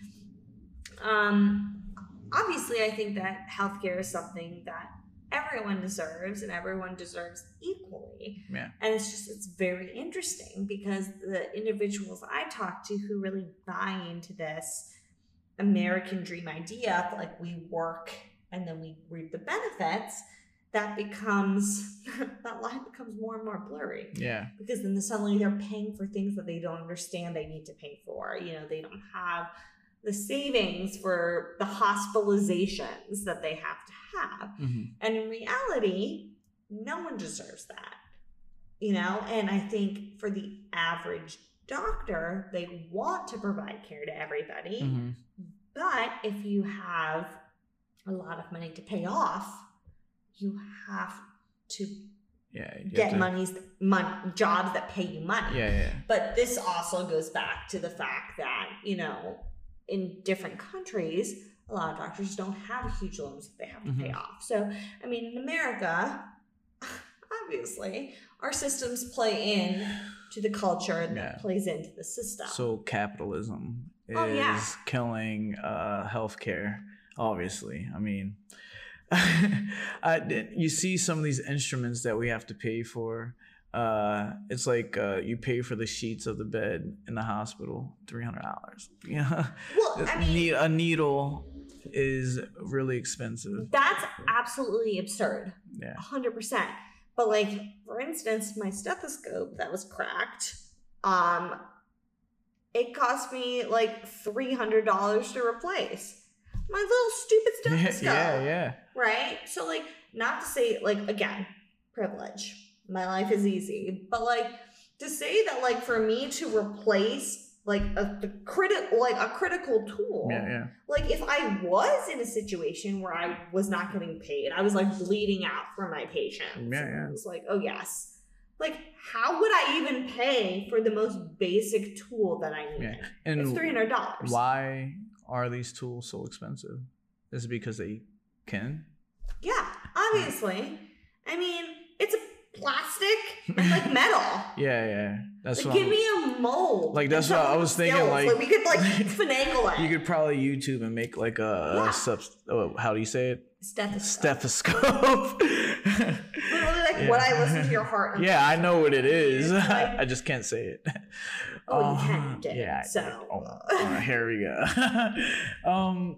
Um, obviously, I think that healthcare is something that everyone deserves and everyone deserves equally. Yeah. And it's just, it's very interesting because the individuals I talk to who really buy into this American dream idea, like we work and then we reap the benefits, that becomes, that line becomes more and more blurry. Yeah. Because then suddenly they're paying for things that they don't understand they need to pay for. You know, they don't have the savings for the hospitalizations that they have to have. Mm-hmm. And in reality, no one deserves that, you know? And I think for the average doctor, they want to provide care to everybody. Mm-hmm. But if you have a lot of money to pay off, you have to yeah, you get have to... monies, mon- jobs that pay you money. Yeah, yeah. But this also goes back to the fact that, you know, in different countries, a lot of doctors don't have huge loans that they have to mm-hmm. pay off. So, I mean, in America, obviously, our systems play in to the culture and yeah. that plays into the system. So capitalism is oh, yeah. killing uh, healthcare, obviously. I mean... uh, you see some of these instruments that we have to pay for. Uh, it's like uh, you pay for the sheets of the bed in the hospital, three hundred dollars. Yeah. Well, I mean, a needle is really expensive. That's absolutely absurd. Yeah. one hundred percent. But like, for instance, my stethoscope that was cracked, um, it cost me like three hundred dollars to replace. My little stupid stethoscope. Yeah, yeah. Right? So, like, not to say, like, again, privilege. My life is easy. But, like, to say that, like, for me to replace, like, a the critical, like, a critical tool. Yeah, yeah. Like, if I was in a situation where I was not getting paid, I was, like, bleeding out for my patients. Yeah, yeah. I was like, oh, yes. Like, how would I even pay for the most basic tool that I need? Yeah. And it's three hundred dollars. Why... are these tools so expensive? Is it because they can? Yeah, obviously. I mean, it's a plastic and like metal. Yeah, yeah. That's like, what give I'm, me a mold. Like that's what I was thinking. Skills. Like, like we could like finagle it. You could probably YouTube and make like a yeah. sub. Oh, how do you say it? Stethoscope. Stethoscope. Literally, like yeah. what I listen to your heart. And yeah, I know what it is. Like, I just can't say it. Oh, um, you can do it. Yeah. So oh, oh, here we go. um,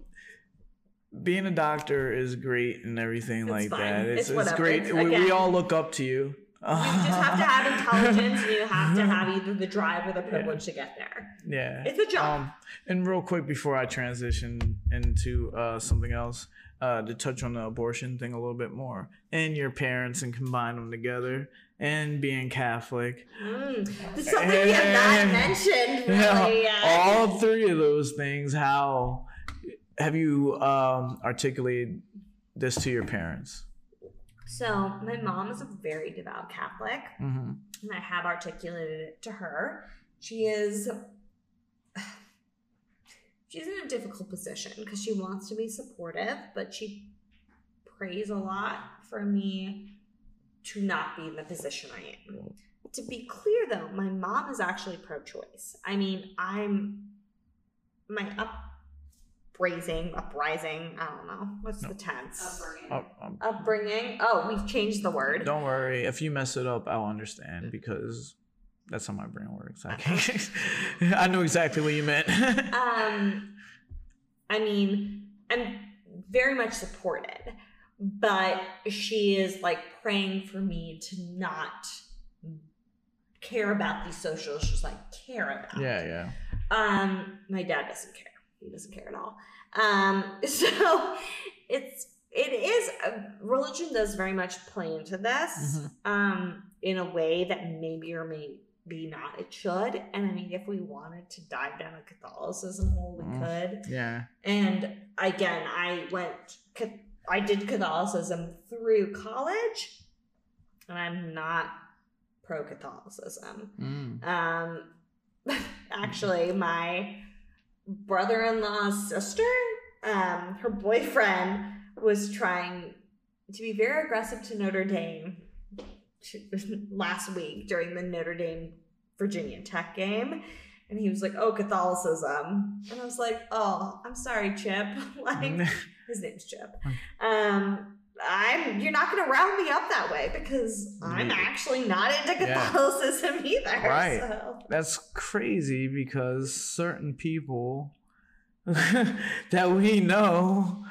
being a doctor is great and everything it's like fine. That. It's, it's, it's great. It's, we, we all look up to you. You just have to have intelligence and you have to have either the drive or the privilege yeah. to get there. Yeah. It's a job. Um, and real quick before I transition into uh, something else, uh, to touch on the abortion thing a little bit more and your parents and combine them together and being Catholic. Mm. Something and, you have not mentioned. Really, you know, all three of those things, how have you um, articulated this to your parents? So my mom is a very devout Catholic, mm-hmm. and I have articulated it to her. She is, she's in a difficult position because she wants to be supportive, but she prays a lot for me to not be in the position I am. To be clear, though, my mom is actually pro-choice. I mean, I'm, my up. Raising, uprising, I don't know. What's no. the tense? Upbringing. Up, um, Upbringing. Oh, we've changed the word. Don't worry. If you mess it up, I'll understand because that's how my brain works. I, can, I know exactly what you meant. um, I mean, I'm very much supported, but she is like praying for me to not care about these social issues I care about. Yeah, yeah. Um, my dad doesn't care. He doesn't care at all. Um, so it's, it is, a, religion does very much play into this mm-hmm. um, in a way that maybe or maybe not it should. And I mean, if we wanted to dive down to Catholicism, well, we mm. could. Yeah. And again, I went, I did Catholicism through college and I'm not pro-Catholicism. Mm. Um, actually, my brother-in-law's sister, um, her boyfriend was trying to be very aggressive to Notre Dame last week during the Notre Dame Virginia Tech game. And he was like, oh, Catholicism. And I was like, oh, I'm sorry, Chip. Like, his name's Chip. Um, I'm, you're not going to round me up that way because I'm actually not into Catholicism yeah. either. Right. So. That's crazy because certain people that we know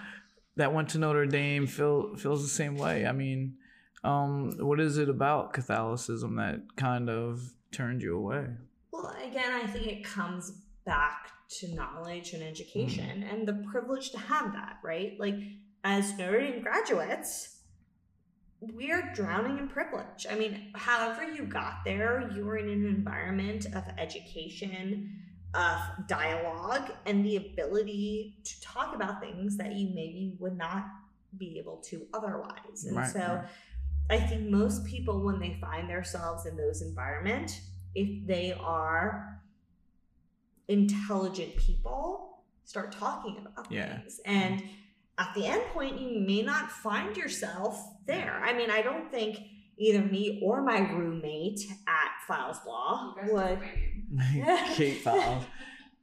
that went to Notre Dame feel feels the same way. I mean, um, what is it about Catholicism that kind of turned you away? Well, again, I think it comes back to knowledge and education mm. and the privilege to have that, right? Like, as Notre Dame graduates, we're drowning in privilege. I mean, however you got there, you were in an environment of education, of dialogue, and the ability to talk about things that you maybe would not be able to otherwise. And right. so I think most people, when they find themselves in those environments, if they are intelligent people, start talking about yeah. things. And at the end point, you may not find yourself there. I mean, I don't think either me or my roommate at Files Law would. Kate Files.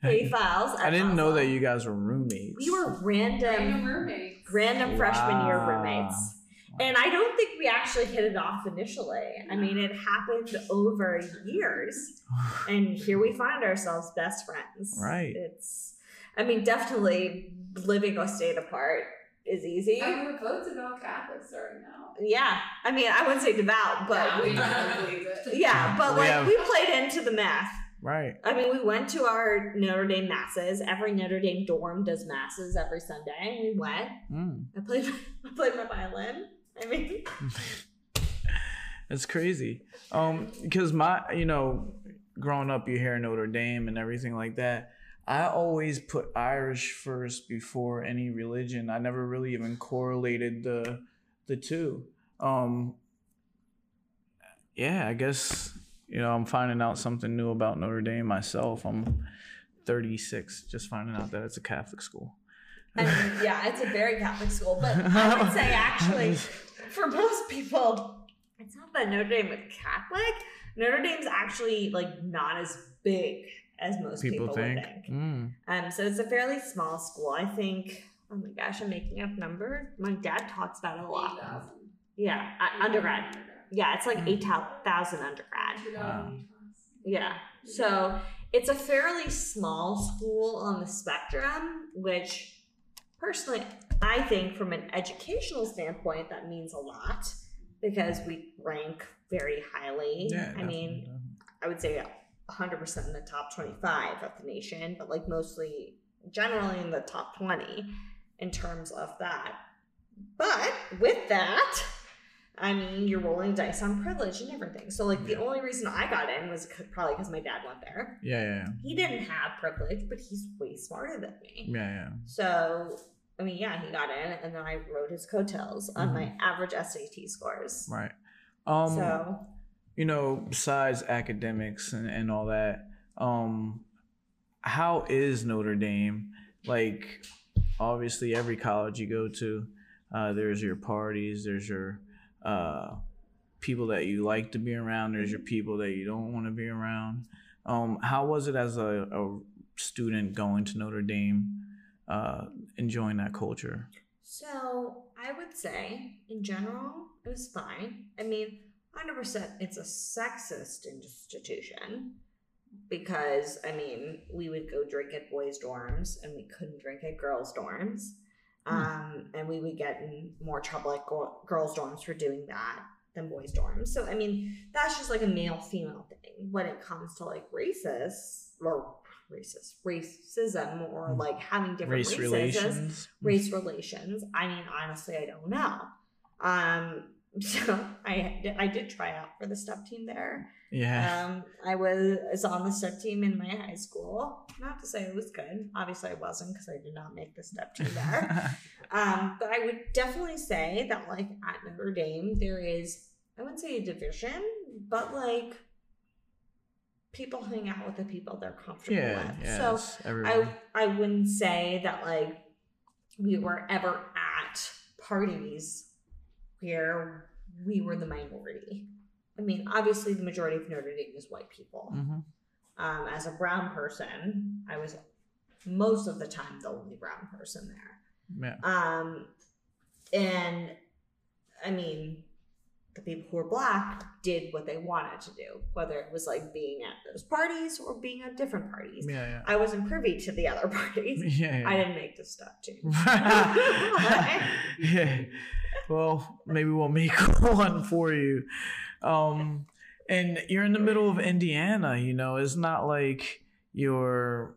Kate Files. I didn't Files know Law. That you guys were roommates. We were random, random roommates. Random wow. freshman year roommates. And I don't think we actually hit it off initially. I mean, it happened over years. And here we find ourselves best friends. Right. It's, I mean, definitely living a state apart is easy. I mean, we're both devout Catholics right now. Yeah. I mean, I wouldn't say devout, but yeah, we, we yeah, but like yeah. we played into the math. Right. I mean, we went to our Notre Dame masses. Every Notre Dame dorm does masses every Sunday. And we went. Mm. I played I played my violin. I mean, that's crazy. Um, because my, you know, growing up, you hear Notre Dame and everything like that. I always put Irish first before any religion. I never really even correlated the the two. Um, yeah, I guess, you know, I'm finding out something new about Notre Dame myself. I'm thirty-six, just finding out that it's a Catholic school. I mean, yeah, it's a very Catholic school, but I would say actually, for most people, it's not that Notre Dame is Catholic. Notre Dame's actually like not as big as most people, people think. Would think. Mm. Um, so it's a fairly small school. I think. Oh my gosh, I'm making up numbers. My dad talks about it a lot. eight thousand. Yeah, uh, undergrad. Yeah, it's like mm. eight thousand undergrad. Wow. Yeah, so it's a fairly small school on the spectrum, which. Personally, I think from an educational standpoint, that means a lot because we rank very highly. Yeah, I mean, I would say one hundred percent in the top twenty-five of the nation, but like mostly generally in the top twenty in terms of that. But with that, I mean, you're rolling dice on privilege and everything. So like yeah. the only reason I got in was probably because my dad went there. Yeah, yeah, yeah. He didn't have privilege, but he's way smarter than me. Yeah, yeah. So... I mean, yeah, he got in, and then I rode his coattails on mm-hmm. my average S A T scores. Right. Um, so, you know, besides academics and, and all that, um, how is Notre Dame? Like, obviously, every college you go to, uh, there's your parties, there's your uh, people that you like to be around, there's your people that you don't want to be around. Um, how was it as a, a student going to Notre Dame? Uh, enjoying that culture? So I would say in general, it was fine. I mean, one hundred percent it's a sexist institution because, I mean, we would go drink at boys' dorms and we couldn't drink at girls' dorms. Um, mm. And we would get in more trouble at go- girls' dorms for doing that than boys' dorms. So, I mean, that's just like a male-female thing. When it comes to like racist or Racist, racism, or like having different race races, relations. Race relations. I mean, honestly, I don't know. Um, so I I did try out for the step team there. Yeah. Um, I was on the step team in my high school. Not to say it was good. Obviously, I wasn't because I did not make the step team there. um, but I would definitely say that like at Notre Dame, there is I wouldn't say a division, but like people hang out with the people they're comfortable yeah, with. Yeah, so everyone. I I wouldn't say that like we were ever at parties where we were the minority. I mean, obviously the majority of Notre Dame is white people. Mm-hmm. Um, as a brown person, I was most of the time the only brown person there. Yeah. Um, and I mean, the people who were black did what they wanted to do, whether it was like being at those parties or being at different parties. Yeah, yeah. I wasn't privy to the other parties. Yeah, yeah. I didn't make this stuff too. Yeah. Well, maybe we'll make one for you. Um, and you're in the middle of Indiana, you know, it's not like you're.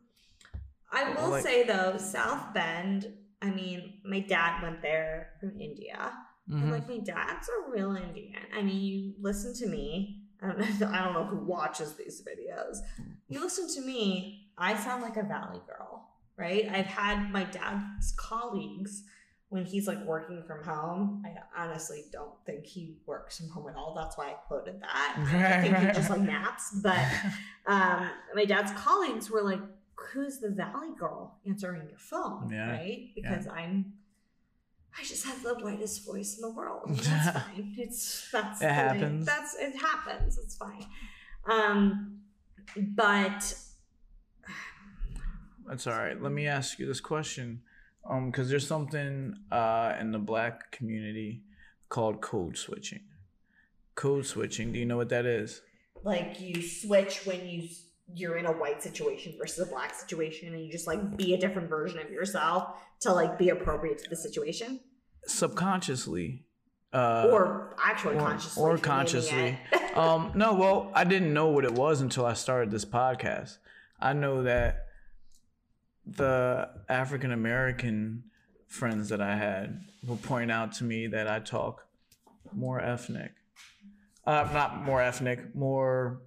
I will like, say though, South Bend, I mean, my dad went there from India. Mm-hmm. And like my dad's a real Indian. I mean, you listen to me. I don't know. I don't know who watches these videos. You listen to me. I sound like a Valley girl, right? I've had my dad's colleagues when he's like working from home. I honestly don't think he works from home at all. That's why I quoted that. I think he just like naps. But um, my dad's colleagues were like, "Who's the Valley girl answering your phone?" Yeah. Right? Because yeah. I'm. I just have the whitest voice in the world. That's fine. It's that's it happens. That's it happens. It's fine. Um, but that's all right. Let me ask you this question, um, because there's something uh in the Black community called code switching. Code switching. Do you know what that is? Like you switch when you you're in a white situation versus a Black situation, and you just like be a different version of yourself to like be appropriate to the situation subconsciously, uh or actually or, consciously or consciously um no well I didn't know what it was until I started this podcast. I know that the African American friends that I had will point out to me that I talk more ethnic uh not more ethnic more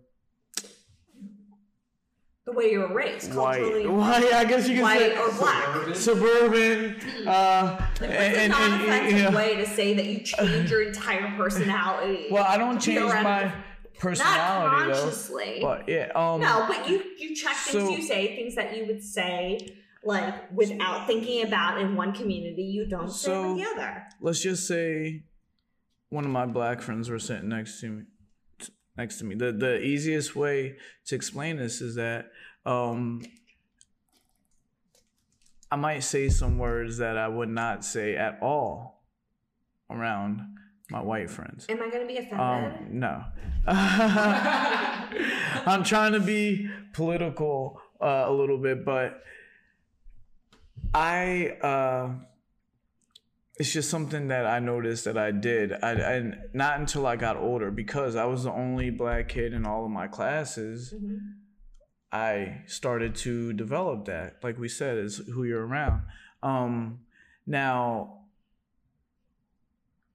the way you were raised, culturally, white, white, I guess you can white say or black, suburban. suburban uh, like, it's and, not an offensive yeah. way to say that you change your entire personality. Well, I don't change my personality, not consciously. Though, but yeah, um, no, but you you check things so, you say, things that you would say like without thinking about in one community, you don't say so, in the other. Let's just say one of my black friends were sitting next to me. Next to me. The the easiest way to explain this is that um, I might say some words that I would not say at all around my white friends. Am I going to be offended? Um, no. I'm trying to be political uh, a little bit, but I... Uh, It's just something that I noticed that I did. I, I not until I got older, because I was the only black kid in all of my classes. Mm-hmm. I started to develop that. Like we said, is who you're around. Um, now,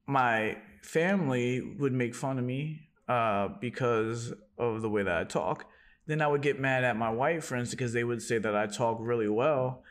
my family would make fun of me uh, because of the way that I talk. Then I would get mad at my white friends because they would say that I talk really well.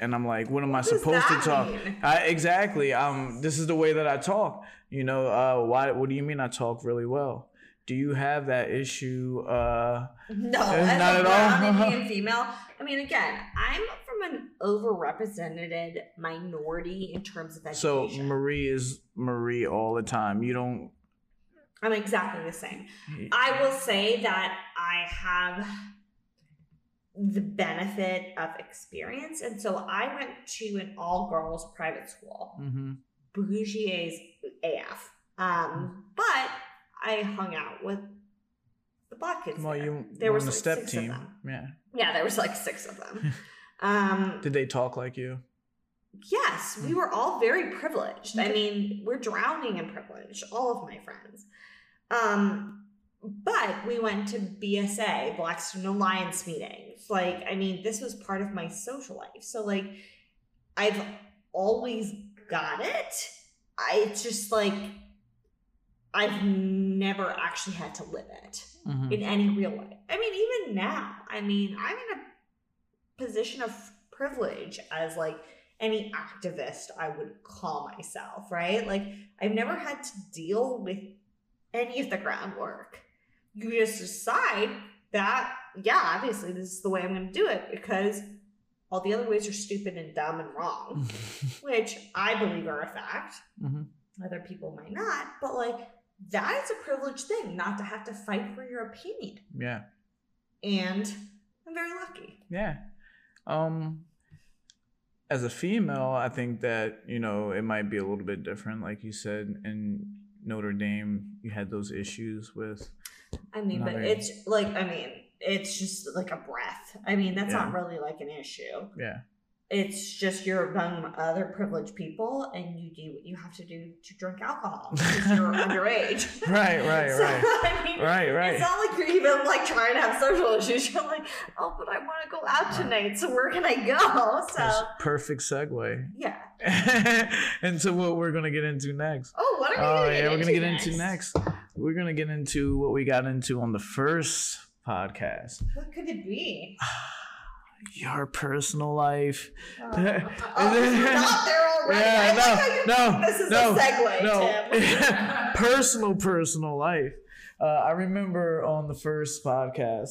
And I'm like, what am I supposed to talk? I, exactly. Um, this is the way that I talk. You know, uh, why? What do you mean I talk really well? Do you have that issue? Uh, no, not at all. Indian female. I mean, again, I'm from an overrepresented minority in terms of education. So Marie is Marie all the time. You don't. I'm exactly the same. I will say that I have the benefit of experience. And so I went to an all-girls private school. Mm-hmm. Bougier's A F. Um, but I hung out with the black kids. Well, there, you there was on the like step six team. Of them. Yeah. Yeah, there was like six of them. Um, Did they talk like you? Yes. We were all very privileged. I mean, we're drowning in privilege, all of my friends. Um, but we went to B S A, Black Student Alliance meetings. Like, I mean, this was part of my social life. So, like, I've always got it. I it's just, like, I've never actually had to live it mm-hmm. in any real way. I mean, even now, I mean, I'm in a position of privilege as, like, any activist I would call myself, right? Like, I've never had to deal with any of the groundwork. You just decide that, yeah, obviously this is the way I'm going to do it because all the other ways are stupid and dumb and wrong, which I believe are a fact. Mm-hmm. Other people might not, but like that is a privileged thing not to have to fight for your opinion. Yeah. And I'm very lucky. Yeah. Um, as a female, I think that, you know, it might be a little bit different. Like you said, in Notre Dame, you had those issues with. I mean, but very... it's like, I mean, it's just like a breath. I mean, that's yeah. not really like an issue. Yeah. It's just you're among other privileged people and you do what you have to do to drink alcohol because you're underage. Right, right, so, right. I mean, right, right. It's not like you're even like trying to have social issues. You're like, oh, but I want to go out tonight, so where can I go? So that's perfect segue. Yeah. And so what we're going to get into next. Oh, what are we going to get into next? Oh, yeah, we're going to get into next. We're going to get into what we got into on the first podcast. What could it be? Your personal life. Uh, then, oh, you're not there already. Yeah, no, no, this is no, a segue, no. Tim. personal, personal life. Uh, I remember on the first podcast,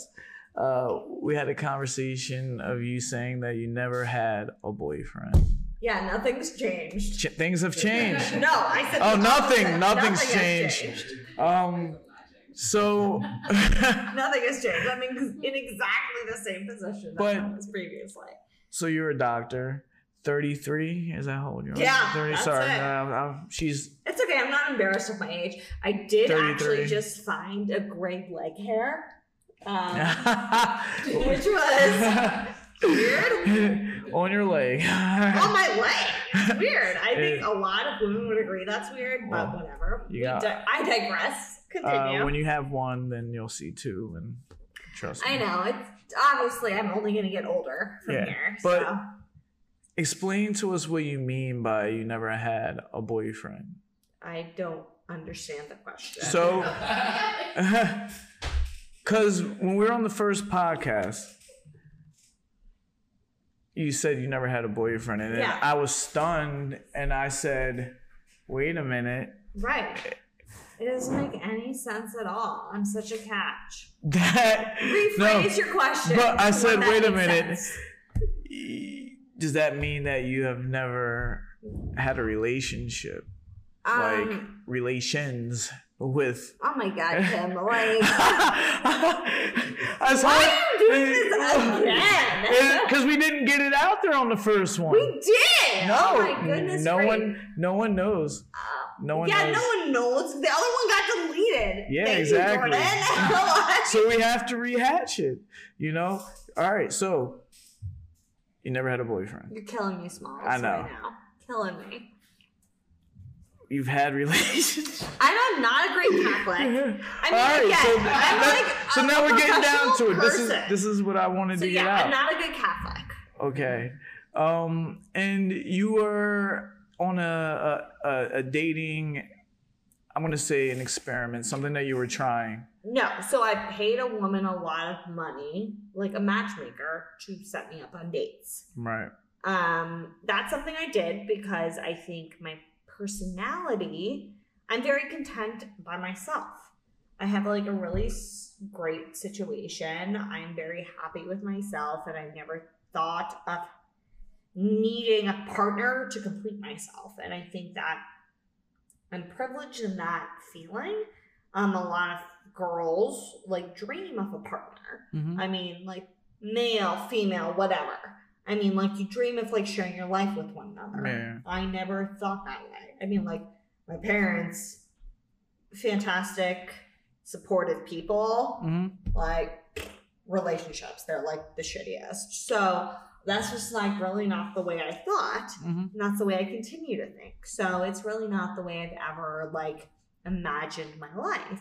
uh, we had a conversation of you saying that you never had a boyfriend. Yeah, nothing's changed. Ch- things have changed. No, I said. Oh, nothing. Nothing's nothing changed. changed. Um. So nothing has changed. I mean, in exactly the same position but, as previously. So you're a doctor, thirty-three. Is that how old you are? Yeah, thirty. That's sorry, it. I'm, I'm, she's. It's okay. I'm not embarrassed of my age. I did actually just find a gray leg hair, um, which was weird. On your leg. On my leg. It's weird. I think it, a lot of women would agree that's weird, but well, whatever. You got, di- I digress. Uh, when you have one, then you'll see two, and trust me. I know. It's obviously I'm only going to get older from yeah, here. But so. Explain to us what you mean by you never had a boyfriend. I don't understand the question. So, because when we were on the first podcast, you said you never had a boyfriend, and then yeah. I was stunned, and I said, "Wait a minute, right." It doesn't make any sense at all. I'm such a catch. That rephrase no, your question. But I said, wait a minute. Sense. Does that mean that you have never had a relationship, um, like relations with? Oh my God, Tim! Like, why are you doing this again? Because we didn't get it out there on the first one. We did. No, oh my goodness, no great. one, no one knows. Uh, No one yeah, knows. no one knows. The other one got deleted. Yeah, Thank exactly. You, so we have to rehash it, you know? All right, so you never had a boyfriend. You're killing me, Smalls, I know. Right now. Killing me. You've had relationships. I'm not a great Catholic. I mean, right, again, so, I'm that, like so now we're getting down to it. Person. This is this is what I wanted so to yeah, get out. I'm not a good Catholic. Okay. Um, and you were... on a, a a dating, I'm going to say an experiment, something that you were trying. No. So I paid a woman a lot of money, like a matchmaker, to set me up on dates. Right. Um, that's something I did because I think my personality, I'm very content by myself. I have like a really great situation. I'm very happy with myself and I never thought of needing a partner to complete myself. And I think that I'm privileged in that feeling. Um, a lot of girls like dream of a partner. Mm-hmm. I mean, like male, female, whatever. I mean, like you dream of like sharing your life with one another. Yeah. I never thought that way. I mean, like my parents, fantastic, supportive people, mm-hmm. like relationships. They're like the shittiest. So that's just like really not the way I thought. Mm-hmm. And that's the way I continue to think. So it's really not the way I've ever like imagined my life.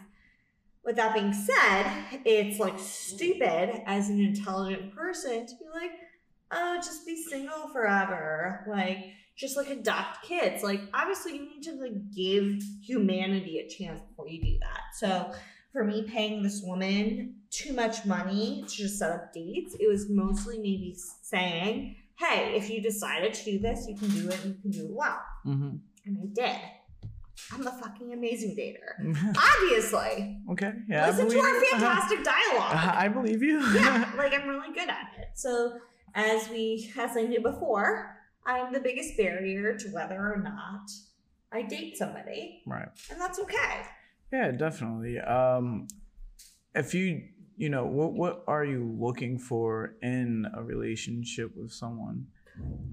With that being said, it's like stupid as an intelligent person to be like, oh, just be single forever. Like just like adopt kids. Like obviously you need to like give humanity a chance before you do that. So for me paying this woman too much money to just set up dates, it was mostly maybe saying, hey, if you decided to do this, you can do it and you can do it well. Mm-hmm. And I did. I'm a fucking amazing dater. Obviously. Okay. Yeah. Listen to our fantastic uh, dialogue. Uh, I believe you. Yeah. Like, I'm really good at it. So as we as I knew before, I'm the biggest barrier to whether or not I date somebody. Right. And that's okay. Yeah, definitely. Um, if you, you know, what what are you looking for in a relationship with someone?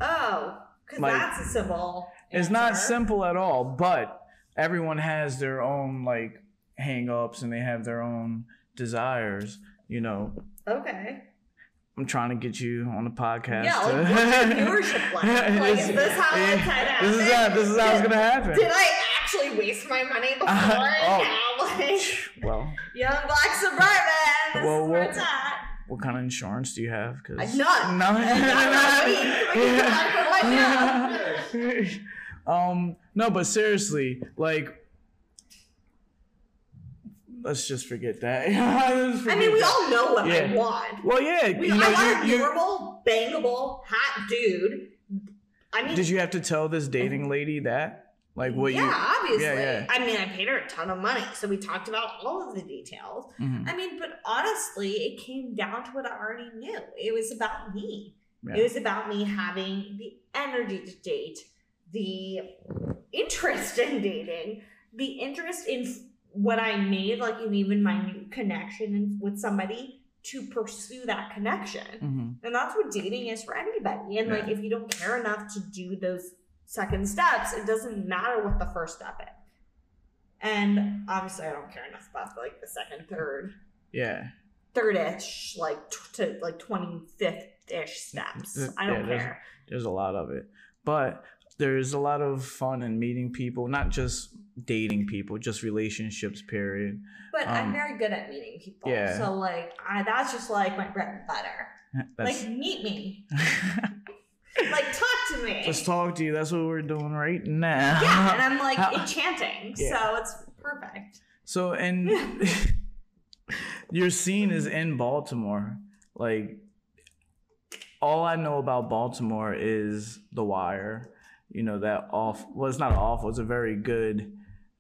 Oh, because like, that's a simple answer. It's not simple at all, but everyone has their own like hang-ups and they have their own desires, you know. Okay. I'm trying to get you on the podcast. Yeah, like, what's your viewership like? Like, is this how it's happening? This is how, this is how did, it's gonna happen. Did I actually waste my money before? Uh, oh, now, like, well, Young Black Suburbans. Well, where it's at. What kind of insurance do you have? Cause none. None. Um, no, but seriously, like. Let's just forget that. just forget I mean, we that. all know what yeah. I want. Well, yeah. We, you know, I want a normal, bangable, hot dude. I mean, did you have to tell this dating lady that? Like, what yeah, you? Yeah, obviously. Yeah, yeah. I mean, I paid her a ton of money, so we talked about all of the details. Mm-hmm. I mean, but honestly, it came down to what I already knew. It was about me. Yeah. It was about me having the energy to date, the interest in dating, the interest in. What I made, like, in even my new connection with somebody, to pursue that connection. Mm-hmm. And that's what dating is for anybody. And, yeah. like, if you don't care enough to do those second steps, it doesn't matter what the first step is. And obviously, I don't care enough about, like, the second, third. Yeah. Third-ish, like, to, like, twenty-fifth-ish steps. I don't yeah, there's, care. There's a lot of it. But there's a lot of fun in meeting people, not just dating people, just relationships, period. But um, I'm very good at meeting people. Yeah. So, like, I, that's just, like, my bread and butter. That's... Like, meet me. Like, talk to me. Let's talk to you. That's what we're doing right now. Yeah, and I'm, like, How... enchanting. Yeah. So it's perfect. So, and your scene is in Baltimore. Like, all I know about Baltimore is The Wire. You know, that off, well, it's not awful, it's a very good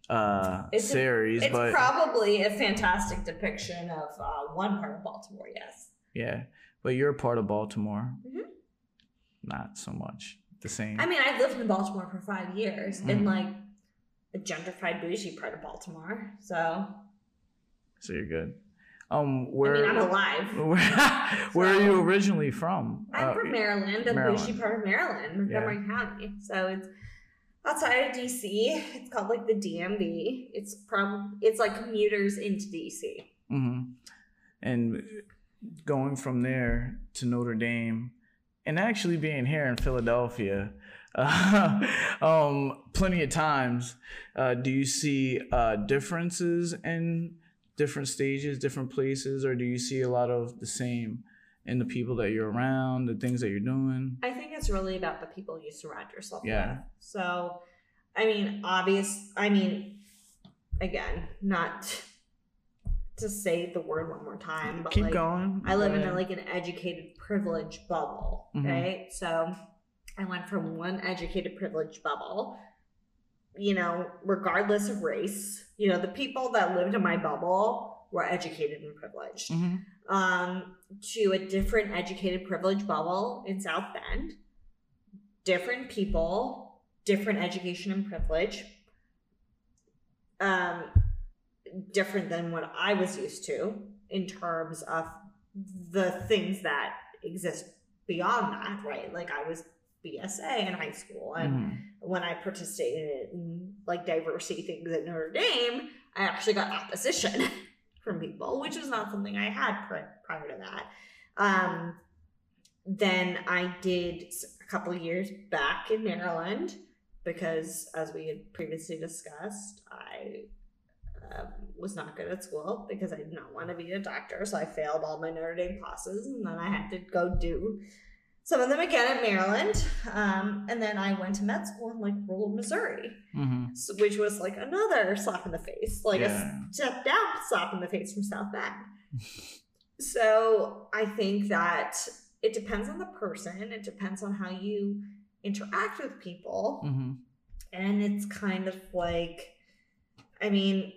uh, it's series. A, it's but, probably a fantastic depiction of uh, one part of Baltimore, yes. Yeah, but you're a part of Baltimore. Mm-hmm. Not so much the same. I mean, I've lived in Baltimore for five years mm-hmm. in like a gentrified bougie part of Baltimore, so. So you're good. Um, where, I mean, I'm alive. Where, where so, are you originally from? I'm uh, from Maryland, the bougie part of Maryland, Montgomery yeah. County. So it's outside of D C. It's called like the D M V. It's from it's like commuters into D C. Mm-hmm. And going from there to Notre Dame, and actually being here in Philadelphia, uh, um, plenty of times. Uh, do you see uh, differences in? Different stages, different places, or do you see a lot of the same in the people that you're around, the things that you're doing? I think it's really about the people you surround yourself yeah. with. So, I mean, obvious, I mean, again, not to say the word one more time, but Keep like, going. I live in a, like an educated privilege bubble, mm-hmm. right? So I went from one educated privilege bubble, you know, regardless of race, you know, the people that lived in my bubble were educated and privileged, mm-hmm. um, to a different educated privileged bubble in South Bend, different people, different education and privilege, um, different than what I was used to in terms of the things that exist beyond that, right? Like I was B S A in high school. And mm-hmm. when I participated in like diversity things at Notre Dame, I actually got opposition from people, which was not something I had prior, prior to that. Um, then I did a couple years back in Maryland because, as we had previously discussed, I uh, was not good at school because I did not want to be a doctor. So I failed all my Notre Dame classes and then I had to go do some of them again in Maryland. Um, and then I went to med school in like rural Missouri, mm-hmm. so, which was like another slap in the face, like yeah. a step down slap in the face from South Bend. So I think that it depends on the person. It depends on how you interact with people. Mm-hmm. And it's kind of like I mean,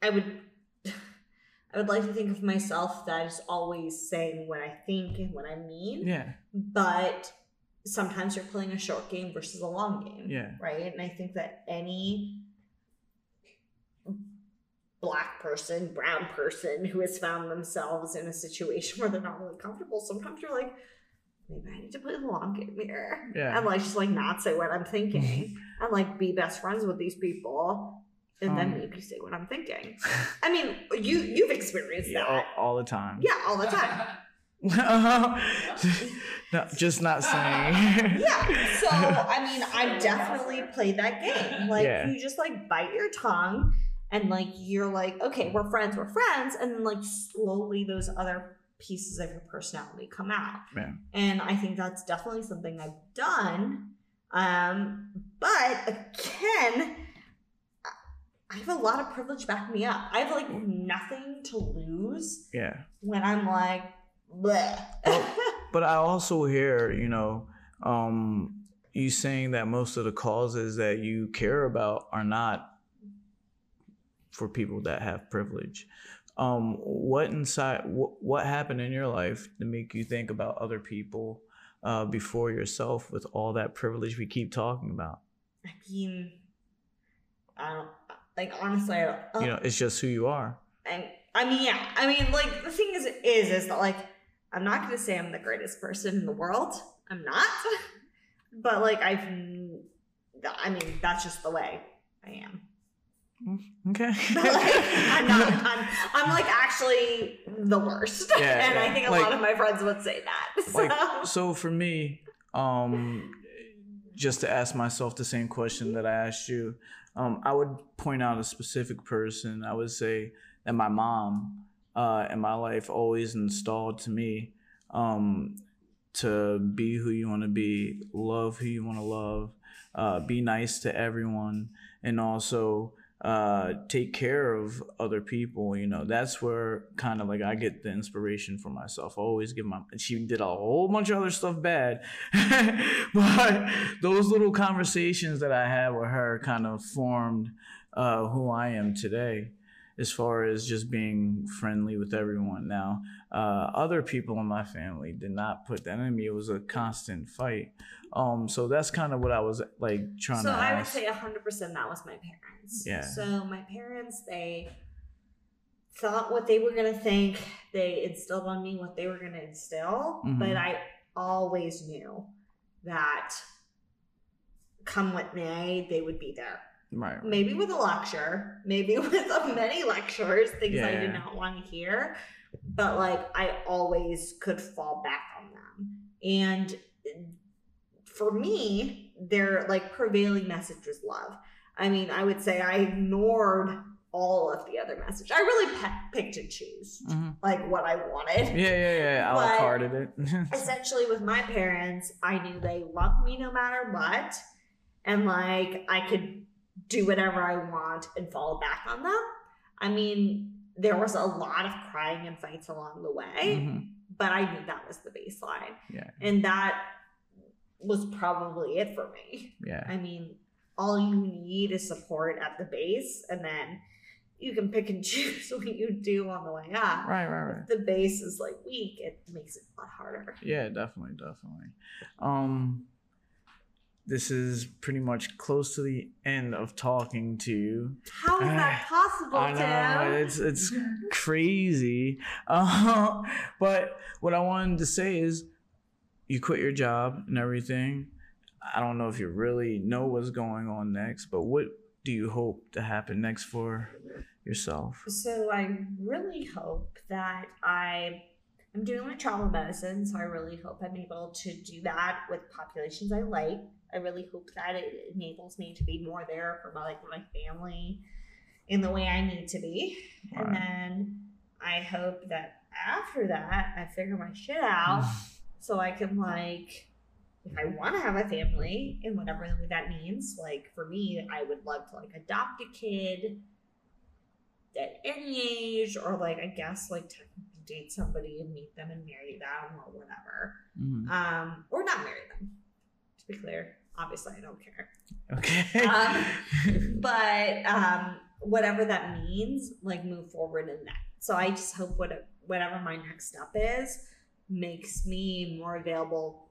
I would, I would like to think of myself that is always saying what I think and what I mean. Yeah. But sometimes you're playing a short game versus a long game. Yeah. Right. And I think that any Black person, brown person who has found themselves in a situation where they're not really comfortable, sometimes you're like, maybe I need to play the long game here. Yeah. And like, just like not say what I'm thinking and like be best friends with these people. And um, then maybe say what I'm thinking. I mean, you, you've experienced yeah, that. All, all the time. Yeah, all the time. No, just not saying. Yeah. So, I mean, I definitely played that game. Like, yeah. you just, like, bite your tongue and, like, you're like, okay, we're friends, we're friends. And then, like, slowly those other pieces of your personality come out. Yeah. And I think that's definitely something I've done. Um, but, again... I have a lot of privilege backing me up. I have, like, nothing to lose yeah. when I'm, like, bleh. Well, but I also hear, you know, um, you saying that most of the causes that you care about are not for people that have privilege. Um, what inside, wh- what happened in your life to make you think about other people uh, before yourself with all that privilege we keep talking about? I mean, I don't... Like, honestly, I don't, uh, you know, it's just who you are. And I mean, yeah. I mean, like, the thing is, is, is that, like, I'm not going to say I'm the greatest person in the world. I'm not. But, like, I've, I mean, that's just the way I am. Okay. But, like, I'm not, I'm, I'm, like, actually the worst. Yeah, and yeah. I think a like, lot of my friends would say that. So, like, so for me, um, just to ask myself the same question that I asked you, Um, I would point out a specific person. I would say that my mom uh, in my life always installed to me um, to be who you want to be, love who you want to love, uh, be nice to everyone, and also uh, take care of other people. You know, that's where kind of like I get the inspiration for myself. I always give my, she did a whole bunch of other stuff bad, but those little conversations that I had with her kind of formed uh, who I am today, as far as just being friendly with everyone. Now, uh, other people in my family did not put that in me. It was a constant fight. Um, so that's kind of what I was like trying so to. So I ask. would say one hundred percent that was my parents. Yeah. So my parents, they thought what they were gonna think. They instilled on me what they were gonna instill. Mm-hmm. But I always knew that, come what may, they would be there. Right. Maybe with a lecture, maybe with many lectures, things yeah. I did not want to hear, but like I always could fall back on them. And for me, their like prevailing message was love. I mean, I would say I ignored all of the other messages. I really pe- picked and chose mm-hmm. like what I wanted. Yeah, yeah, yeah. I carded it. Essentially, with my parents, I knew they loved me no matter what, and like I could do whatever I want and fall back on them. I mean, there was a lot of crying and fights along the way, mm-hmm. but I knew that was the baseline. Yeah. And that was probably it for me. Yeah. I mean, all you need is support at the base, and then you can pick and choose what you do on the way up. Right, right, right. If the base is like weak, it makes it a lot harder. Yeah, definitely, definitely. Um, This is pretty much close to the end of talking to you. How is that possible, Tim? I know, it's, it's crazy. Uh, but what I wanted to say is you quit your job and everything. I don't know if you really know what's going on next, but what do you hope to happen next for yourself? So I really hope that I... I'm doing my travel medicine, so I really hope I'm able to do that with populations I like. I really hope that it enables me to be more there for my, like, my family in the way I need to be. Right. And then I hope that after that, I figure my shit out so I can, like, if I want to have a family in whatever way that means, like, for me, I would love to, like, adopt a kid at any age or, like, I guess, like, technically date somebody and meet them and marry them or whatever. Mm-hmm. Um, or not marry them, to be clear. Obviously, I don't care. Okay. Um, but um, whatever that means, like, move forward in that. So I just hope what, whatever my next step is makes me more available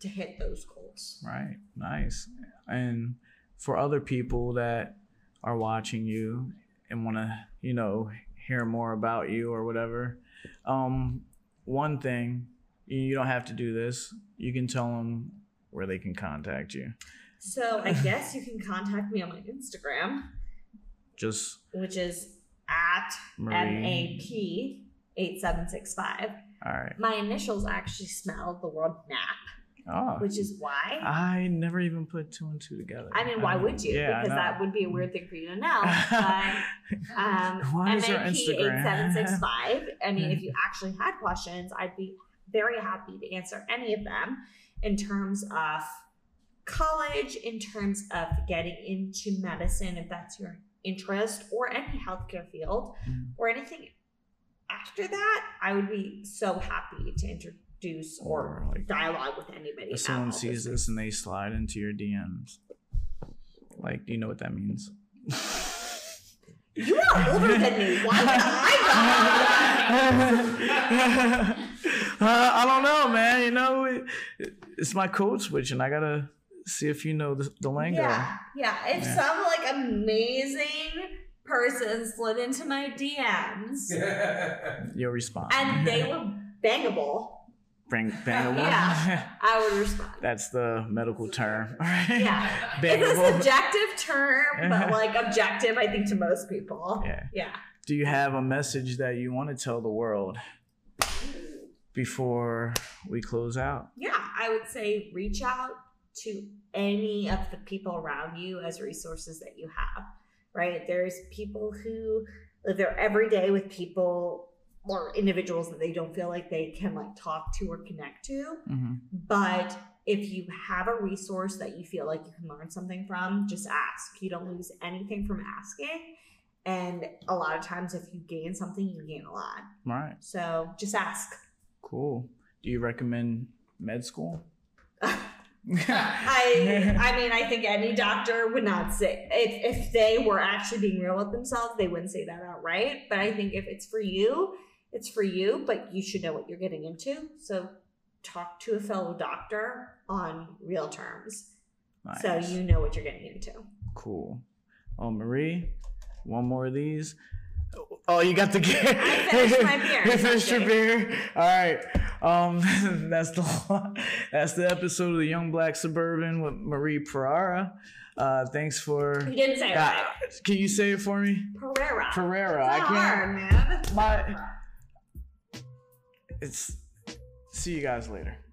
to hit those goals. Right. Nice. And for other people that are watching you and want to, you know, hear more about you or whatever, um, one thing, you don't have to do this. You can tell them where they can contact you. So I guess you can contact me on my Instagram. Just. Which is at M A P eight seven six five. All right. My initials actually spell the word MAP, oh, which is why. I never even put two and two together. I mean, why um, would you? Yeah, because that would be a weird thing for you to know. But um, M A P eight seven six five. I mean, if you actually had questions, I'd be very happy to answer any of them. In terms of college, in terms of getting into medicine, if that's your interest, or any healthcare field, mm-hmm. or anything after that, I would be so happy to introduce or, or like dialogue with anybody. If someone sees this and they slide into your D Ms, like, do you know what that means? You are older than me. Why would I know? Uh, I don't know, man. You know, it, it's my code switch, and I gotta see if you know the, the lingo. Yeah, yeah. If yeah. some like amazing person slid into my D Ms, you'll respond, and they were bangable. Bang, bangable. Yeah, I would respond. That's the medical term. Yeah, it's a subjective term, but like objective, I think, to most people. Yeah. Yeah. Do you have a message that you want to tell the world before we close out? Yeah, I would say reach out to any of the people around you as resources that you have, right? There's people who live there every day with people or individuals that they don't feel like they can like talk to or connect to. Mm-hmm. But if you have a resource that you feel like you can learn something from, just ask. You don't lose anything from asking. And a lot of times if you gain something, you gain a lot. Right. So just ask. Cool. Do you recommend med school? I I mean, I think any doctor would not say, if, if they were actually being real with themselves, they wouldn't say that outright. But I think if it's for you, it's for you, but you should know what you're getting into. So talk to a fellow doctor on real terms. Nice. So you know what you're getting into. Cool. Oh, Marie, one more of these. Oh, you got the gear. I finished my beer. You finished your beer. All right. Um, that's the that's the episode of the Young Black Suburban with Marie Pereira. Uh, thanks for. You didn't say it. Uh, can you say it for me? Pereira. Pereira. It's not I can't. Hard, man. My. It's. See you guys later.